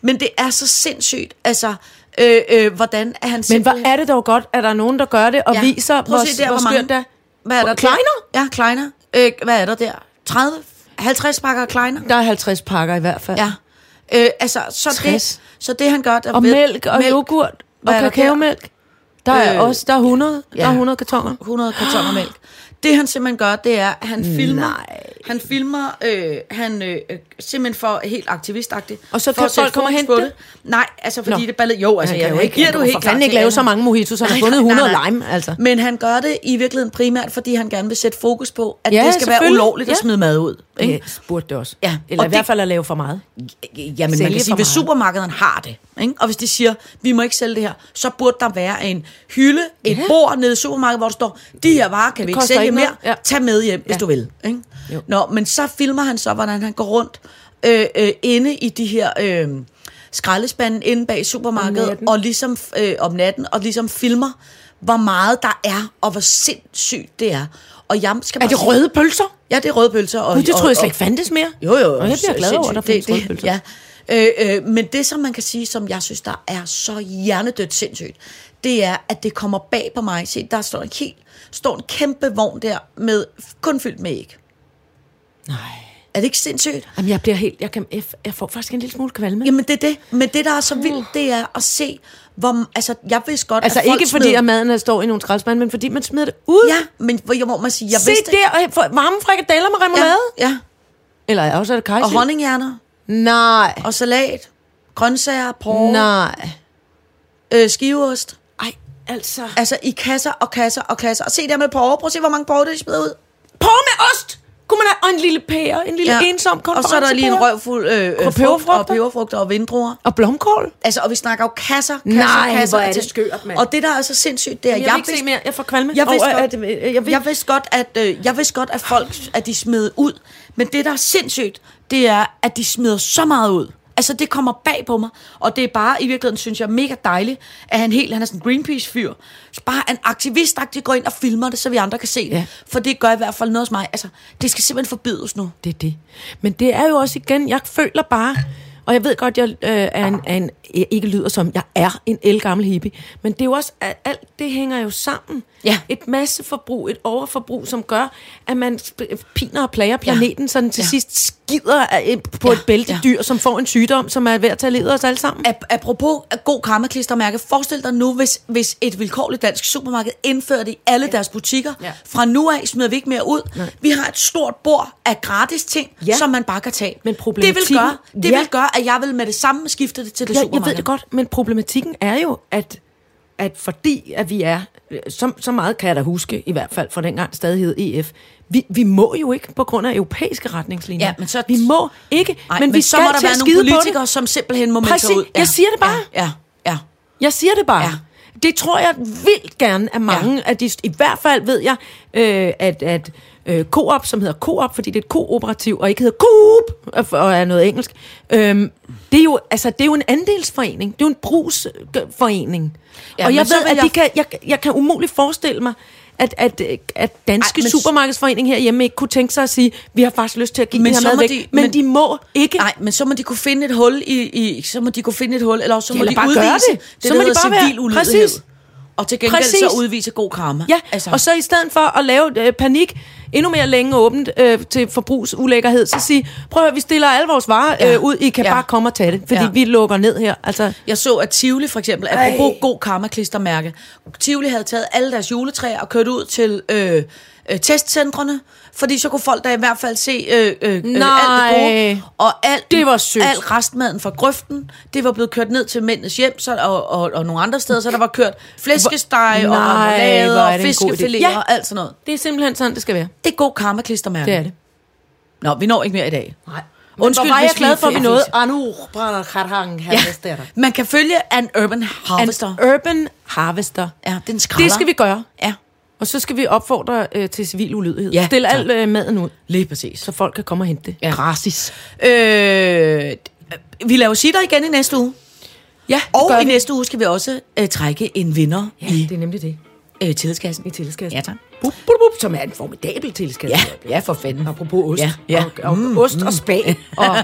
Men det er så sindssygt, altså øh, øh, hvordan er han simpelthen... Men hvor er det dog godt, at der er nogen, der gør det og ja. Viser, hvor, der, hvor, hvor skønt det er. Hvad er der? Kleiner? Ja, Kleiner. Øh, hvad er der der? tredive? halvtreds pakker Kleiner? Der er halvtreds pakker i hvert fald. Ja. Øh, altså, så det, så det han gør... Der og ved, mælk og mælk. Yoghurt og kakaomælk. Der, der er også der er hundrede, ja. Der er hundrede kartoner. hundrede kartoner mælk. Det han simpelthen gør, det er, at han filmer, nej. han filmer, øh, han øh, simpelthen for helt aktivistagtigt. Og så kan folk komme og hente det? Nej, altså fordi nå. Det ballet, jo, altså jeg ikke, giver du helt klart. Han ikke lave så mange mojitos, så han har fundet hundrede lime, altså. Men han gør det i virkeligheden primært, fordi han gerne vil sætte fokus på, at ja, det skal være ulovligt ja. At smide mad ud. Ikke? Ja, spurgte det også. Ja. Eller og i det, hvert fald at lave for meget. Jamen man kan sige, hvis supermarkederne har det, ikke? Og hvis de siger, vi må ikke sælge det her, så burde der være en hylde, et bord nede i supermarkedet, hvor der står, de her varer kan vi ikke sælge. Mere. Ja. Tag med hjem, hvis ja. Du vil. Ikke? Nå, men så filmer han så, hvordan han går rundt øh, øh, inde i de her øh, skraldespanden inde bag supermarkedet, og ligesom øh, om natten, og ligesom filmer, hvor meget der er, og hvor sindssygt det er. Og jeg skal bare er det røde pølser? Ja, det er røde pølser. Og, Gud, det tror jeg slet ikke fandtes mere. Jo, jo. Og jeg bliver glad over, at der findes røde pølser. Ja. Øh, øh, men det, som man kan sige, som jeg synes, der er så hjernedødt sindssygt, det er, at det kommer bag på mig. Se, der står en helt står en kæmpe vogn der med kun fyldt med æg. Nej. Er det ikke sindssygt? Jamen jeg bliver helt jeg kan jeg, jeg får faktisk en lille smule kvalme. Jamen det er det, men det der er så vildt, det er at se hvor altså jeg vidste godt altså at folk ikke fordi smed... at maden står i nogle skraldespande, men fordi man smider det ud. Ja, men hvor jeg må man sige, jeg se vidste. Se der og få varme frikadeller med remoulade. Ja, ja. Eller også er det kajse. Og honninghjerner. Nej. Og salat, grøntsager, porre. Nej. Øh, skiveost. Altså. altså i kasser og kasser og kasser. Og se der med porre. Prøv at se, hvor mange porre, det de smider ud. Porre med ost! Kunne man have? Og en lille pære. En lille ja. Ensom konference. Og så er der lige en røvfuld øh, frugt peberfrugter. Og peberfrugter og vindruer. Og blomkål. Altså, og vi snakker jo kasser, kasser, nej, kasser. Nej, hvor er det skørt, mand. Og det, der er så sindssygt, det er... Jeg, jeg vil ikke vidste, se mere. Jeg får kvalme. Jeg vidste, og, godt, øh, øh, jeg, vil... jeg vidste godt, at, øh, jeg vidste godt, at folk at de smider ud. Men det, der er sindssygt, det er, at de smider så meget ud. Altså, det kommer bag på mig, og det er bare, i virkeligheden, synes jeg, mega dejligt, at han helt, han er sådan en Greenpeace-fyr. Så bare en aktivist-agtig går ind og filmer det, så vi andre kan se det. Ja. For det gør i hvert fald noget hos mig. Altså, det skal simpelthen forbydes nu. Det er det. Men det er jo også igen, jeg føler bare, og jeg ved godt, jeg øh, er en, er en jeg ikke lyder som, jeg er en ældgammel hippie, men det er jo også, at alt det hænger jo sammen. Ja. Et masseforbrug, et overforbrug, som gør, at man piner og plager planeten, ja. Sådan til ja. Sidst skider på ja. Et bæltedyr, ja. Som får en sygdom, som er ved at tage livet af os alle sammen. A- apropos god karmaklistermærke, forestil dig nu, hvis, hvis et vilkårligt dansk supermarked indfører det i alle ja. Deres butikker. Ja. Fra nu af smider vi ikke mere ud. Nej. Vi har et stort bord af gratis ting, ja. Som man bare kan tage. Men det vil gøre, det ja. Vil gøre, at jeg vil med det samme skifte det til det ja, supermarked. Jeg ved det godt, men problematikken er jo, at at fordi, at vi er, så, så meget kan jeg da huske, i hvert fald fra dengang stadig hed E F, vi, vi må jo ikke på grund af europæiske retningslinjer. Ja, men så, vi må ikke, nej, men, men vi skal til at skide på det. Så må der være nogle politikere, som simpelthen må melde sig ud. Ja, jeg siger det bare. Ja, ja, ja. Jeg siger det bare. Ja. Det tror jeg vildt gerne, at mange ja. Af de, i hvert fald ved jeg, øh, at... at Coop, som hedder Coop, fordi det er et kooperativ, og ikke hedder Coop, og er noget engelsk. Øhm, det, er jo, altså, det er jo en andelsforening. Det er jo en brugsforening. Ja, og jeg ved, at jeg... De kan, jeg, jeg kan umuligt forestille mig, at, at, at danske ej, men... supermarkedsforening herhjemme ikke kunne tænke sig at sige, vi har faktisk lyst til at give men det her mad væk. De, men, men de må ikke. Nej, men så må de kunne finde et hul, i, i, så må de kunne finde et hul, eller så må eller de bare udvise gøre det. Det, så må de bare være, ulydighed. Præcis. Og til gengæld præcis. Så udvise god karma. Ja, altså. Og så i stedet for at lave øh, panik, endnu mere længe åbent øh, til forbrugsulækkerhed, så sige, prøv at høre, vi stiller alle vores varer ja. øh, ud, I kan ja. bare komme og tage det, fordi ja. vi lukker ned her. Altså. Jeg så, at Tivoli for eksempel, apropos god karma-klistermærke, Tivoli havde taget alle deres juletræer og kørt ud til øh, øh, testcentrene, fordi så kunne folk da i hvert fald se øh, øh, Nej, alt det gode. Og alt, det var sødt. Alt restmaden fra grøften, det var blevet kørt ned til mændenes hjem så, og, og, og nogle andre steder, så der var kørt flæskesteg og marmelade og fiskefiléer ja, og alt sådan noget. Det er simpelthen sådan, det skal være. Det er god karma-klistermærke. Det er det. Nå, vi når ikke mere i dag. Nej. Undskyld, hvor var jeg glad for, at vi nåede Anurban Kawar. Man kan følge An Urban Harvester. An Urban Harvester. Ja, den skralder. Det skal vi gøre. Ja. Og så skal vi opfordre øh, til civil ulydighed. Ja, Stil al øh, maden ud. Lige præcis. Så folk kan komme og hente det. Ja. Gratis. Øh, vi laver sitter igen i næste uge. Ja, og i vi. næste uge skal vi også øh, trække en vinder. Ja, i, det er nemlig det. Øh, tilskassen. I tilskassen. Ja, tak. Bup, bup, bup, som er en formidabel tilskasse. Ja, ja, for fanden. Apropos ost. Ja, ja. Og, og, mm, ost mm. og spag. Og,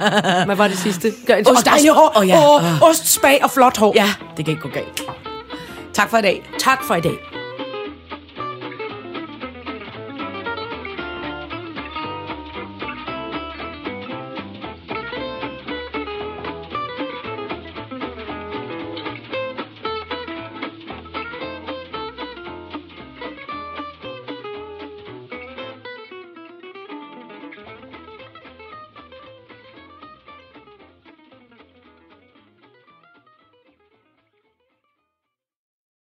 hvad var det sidste? Ost og dejlig hår. Og, ja. og, og ost, spag og flot hår. Ja, det kan ikke gå galt. Tak for i dag. Tak for i dag.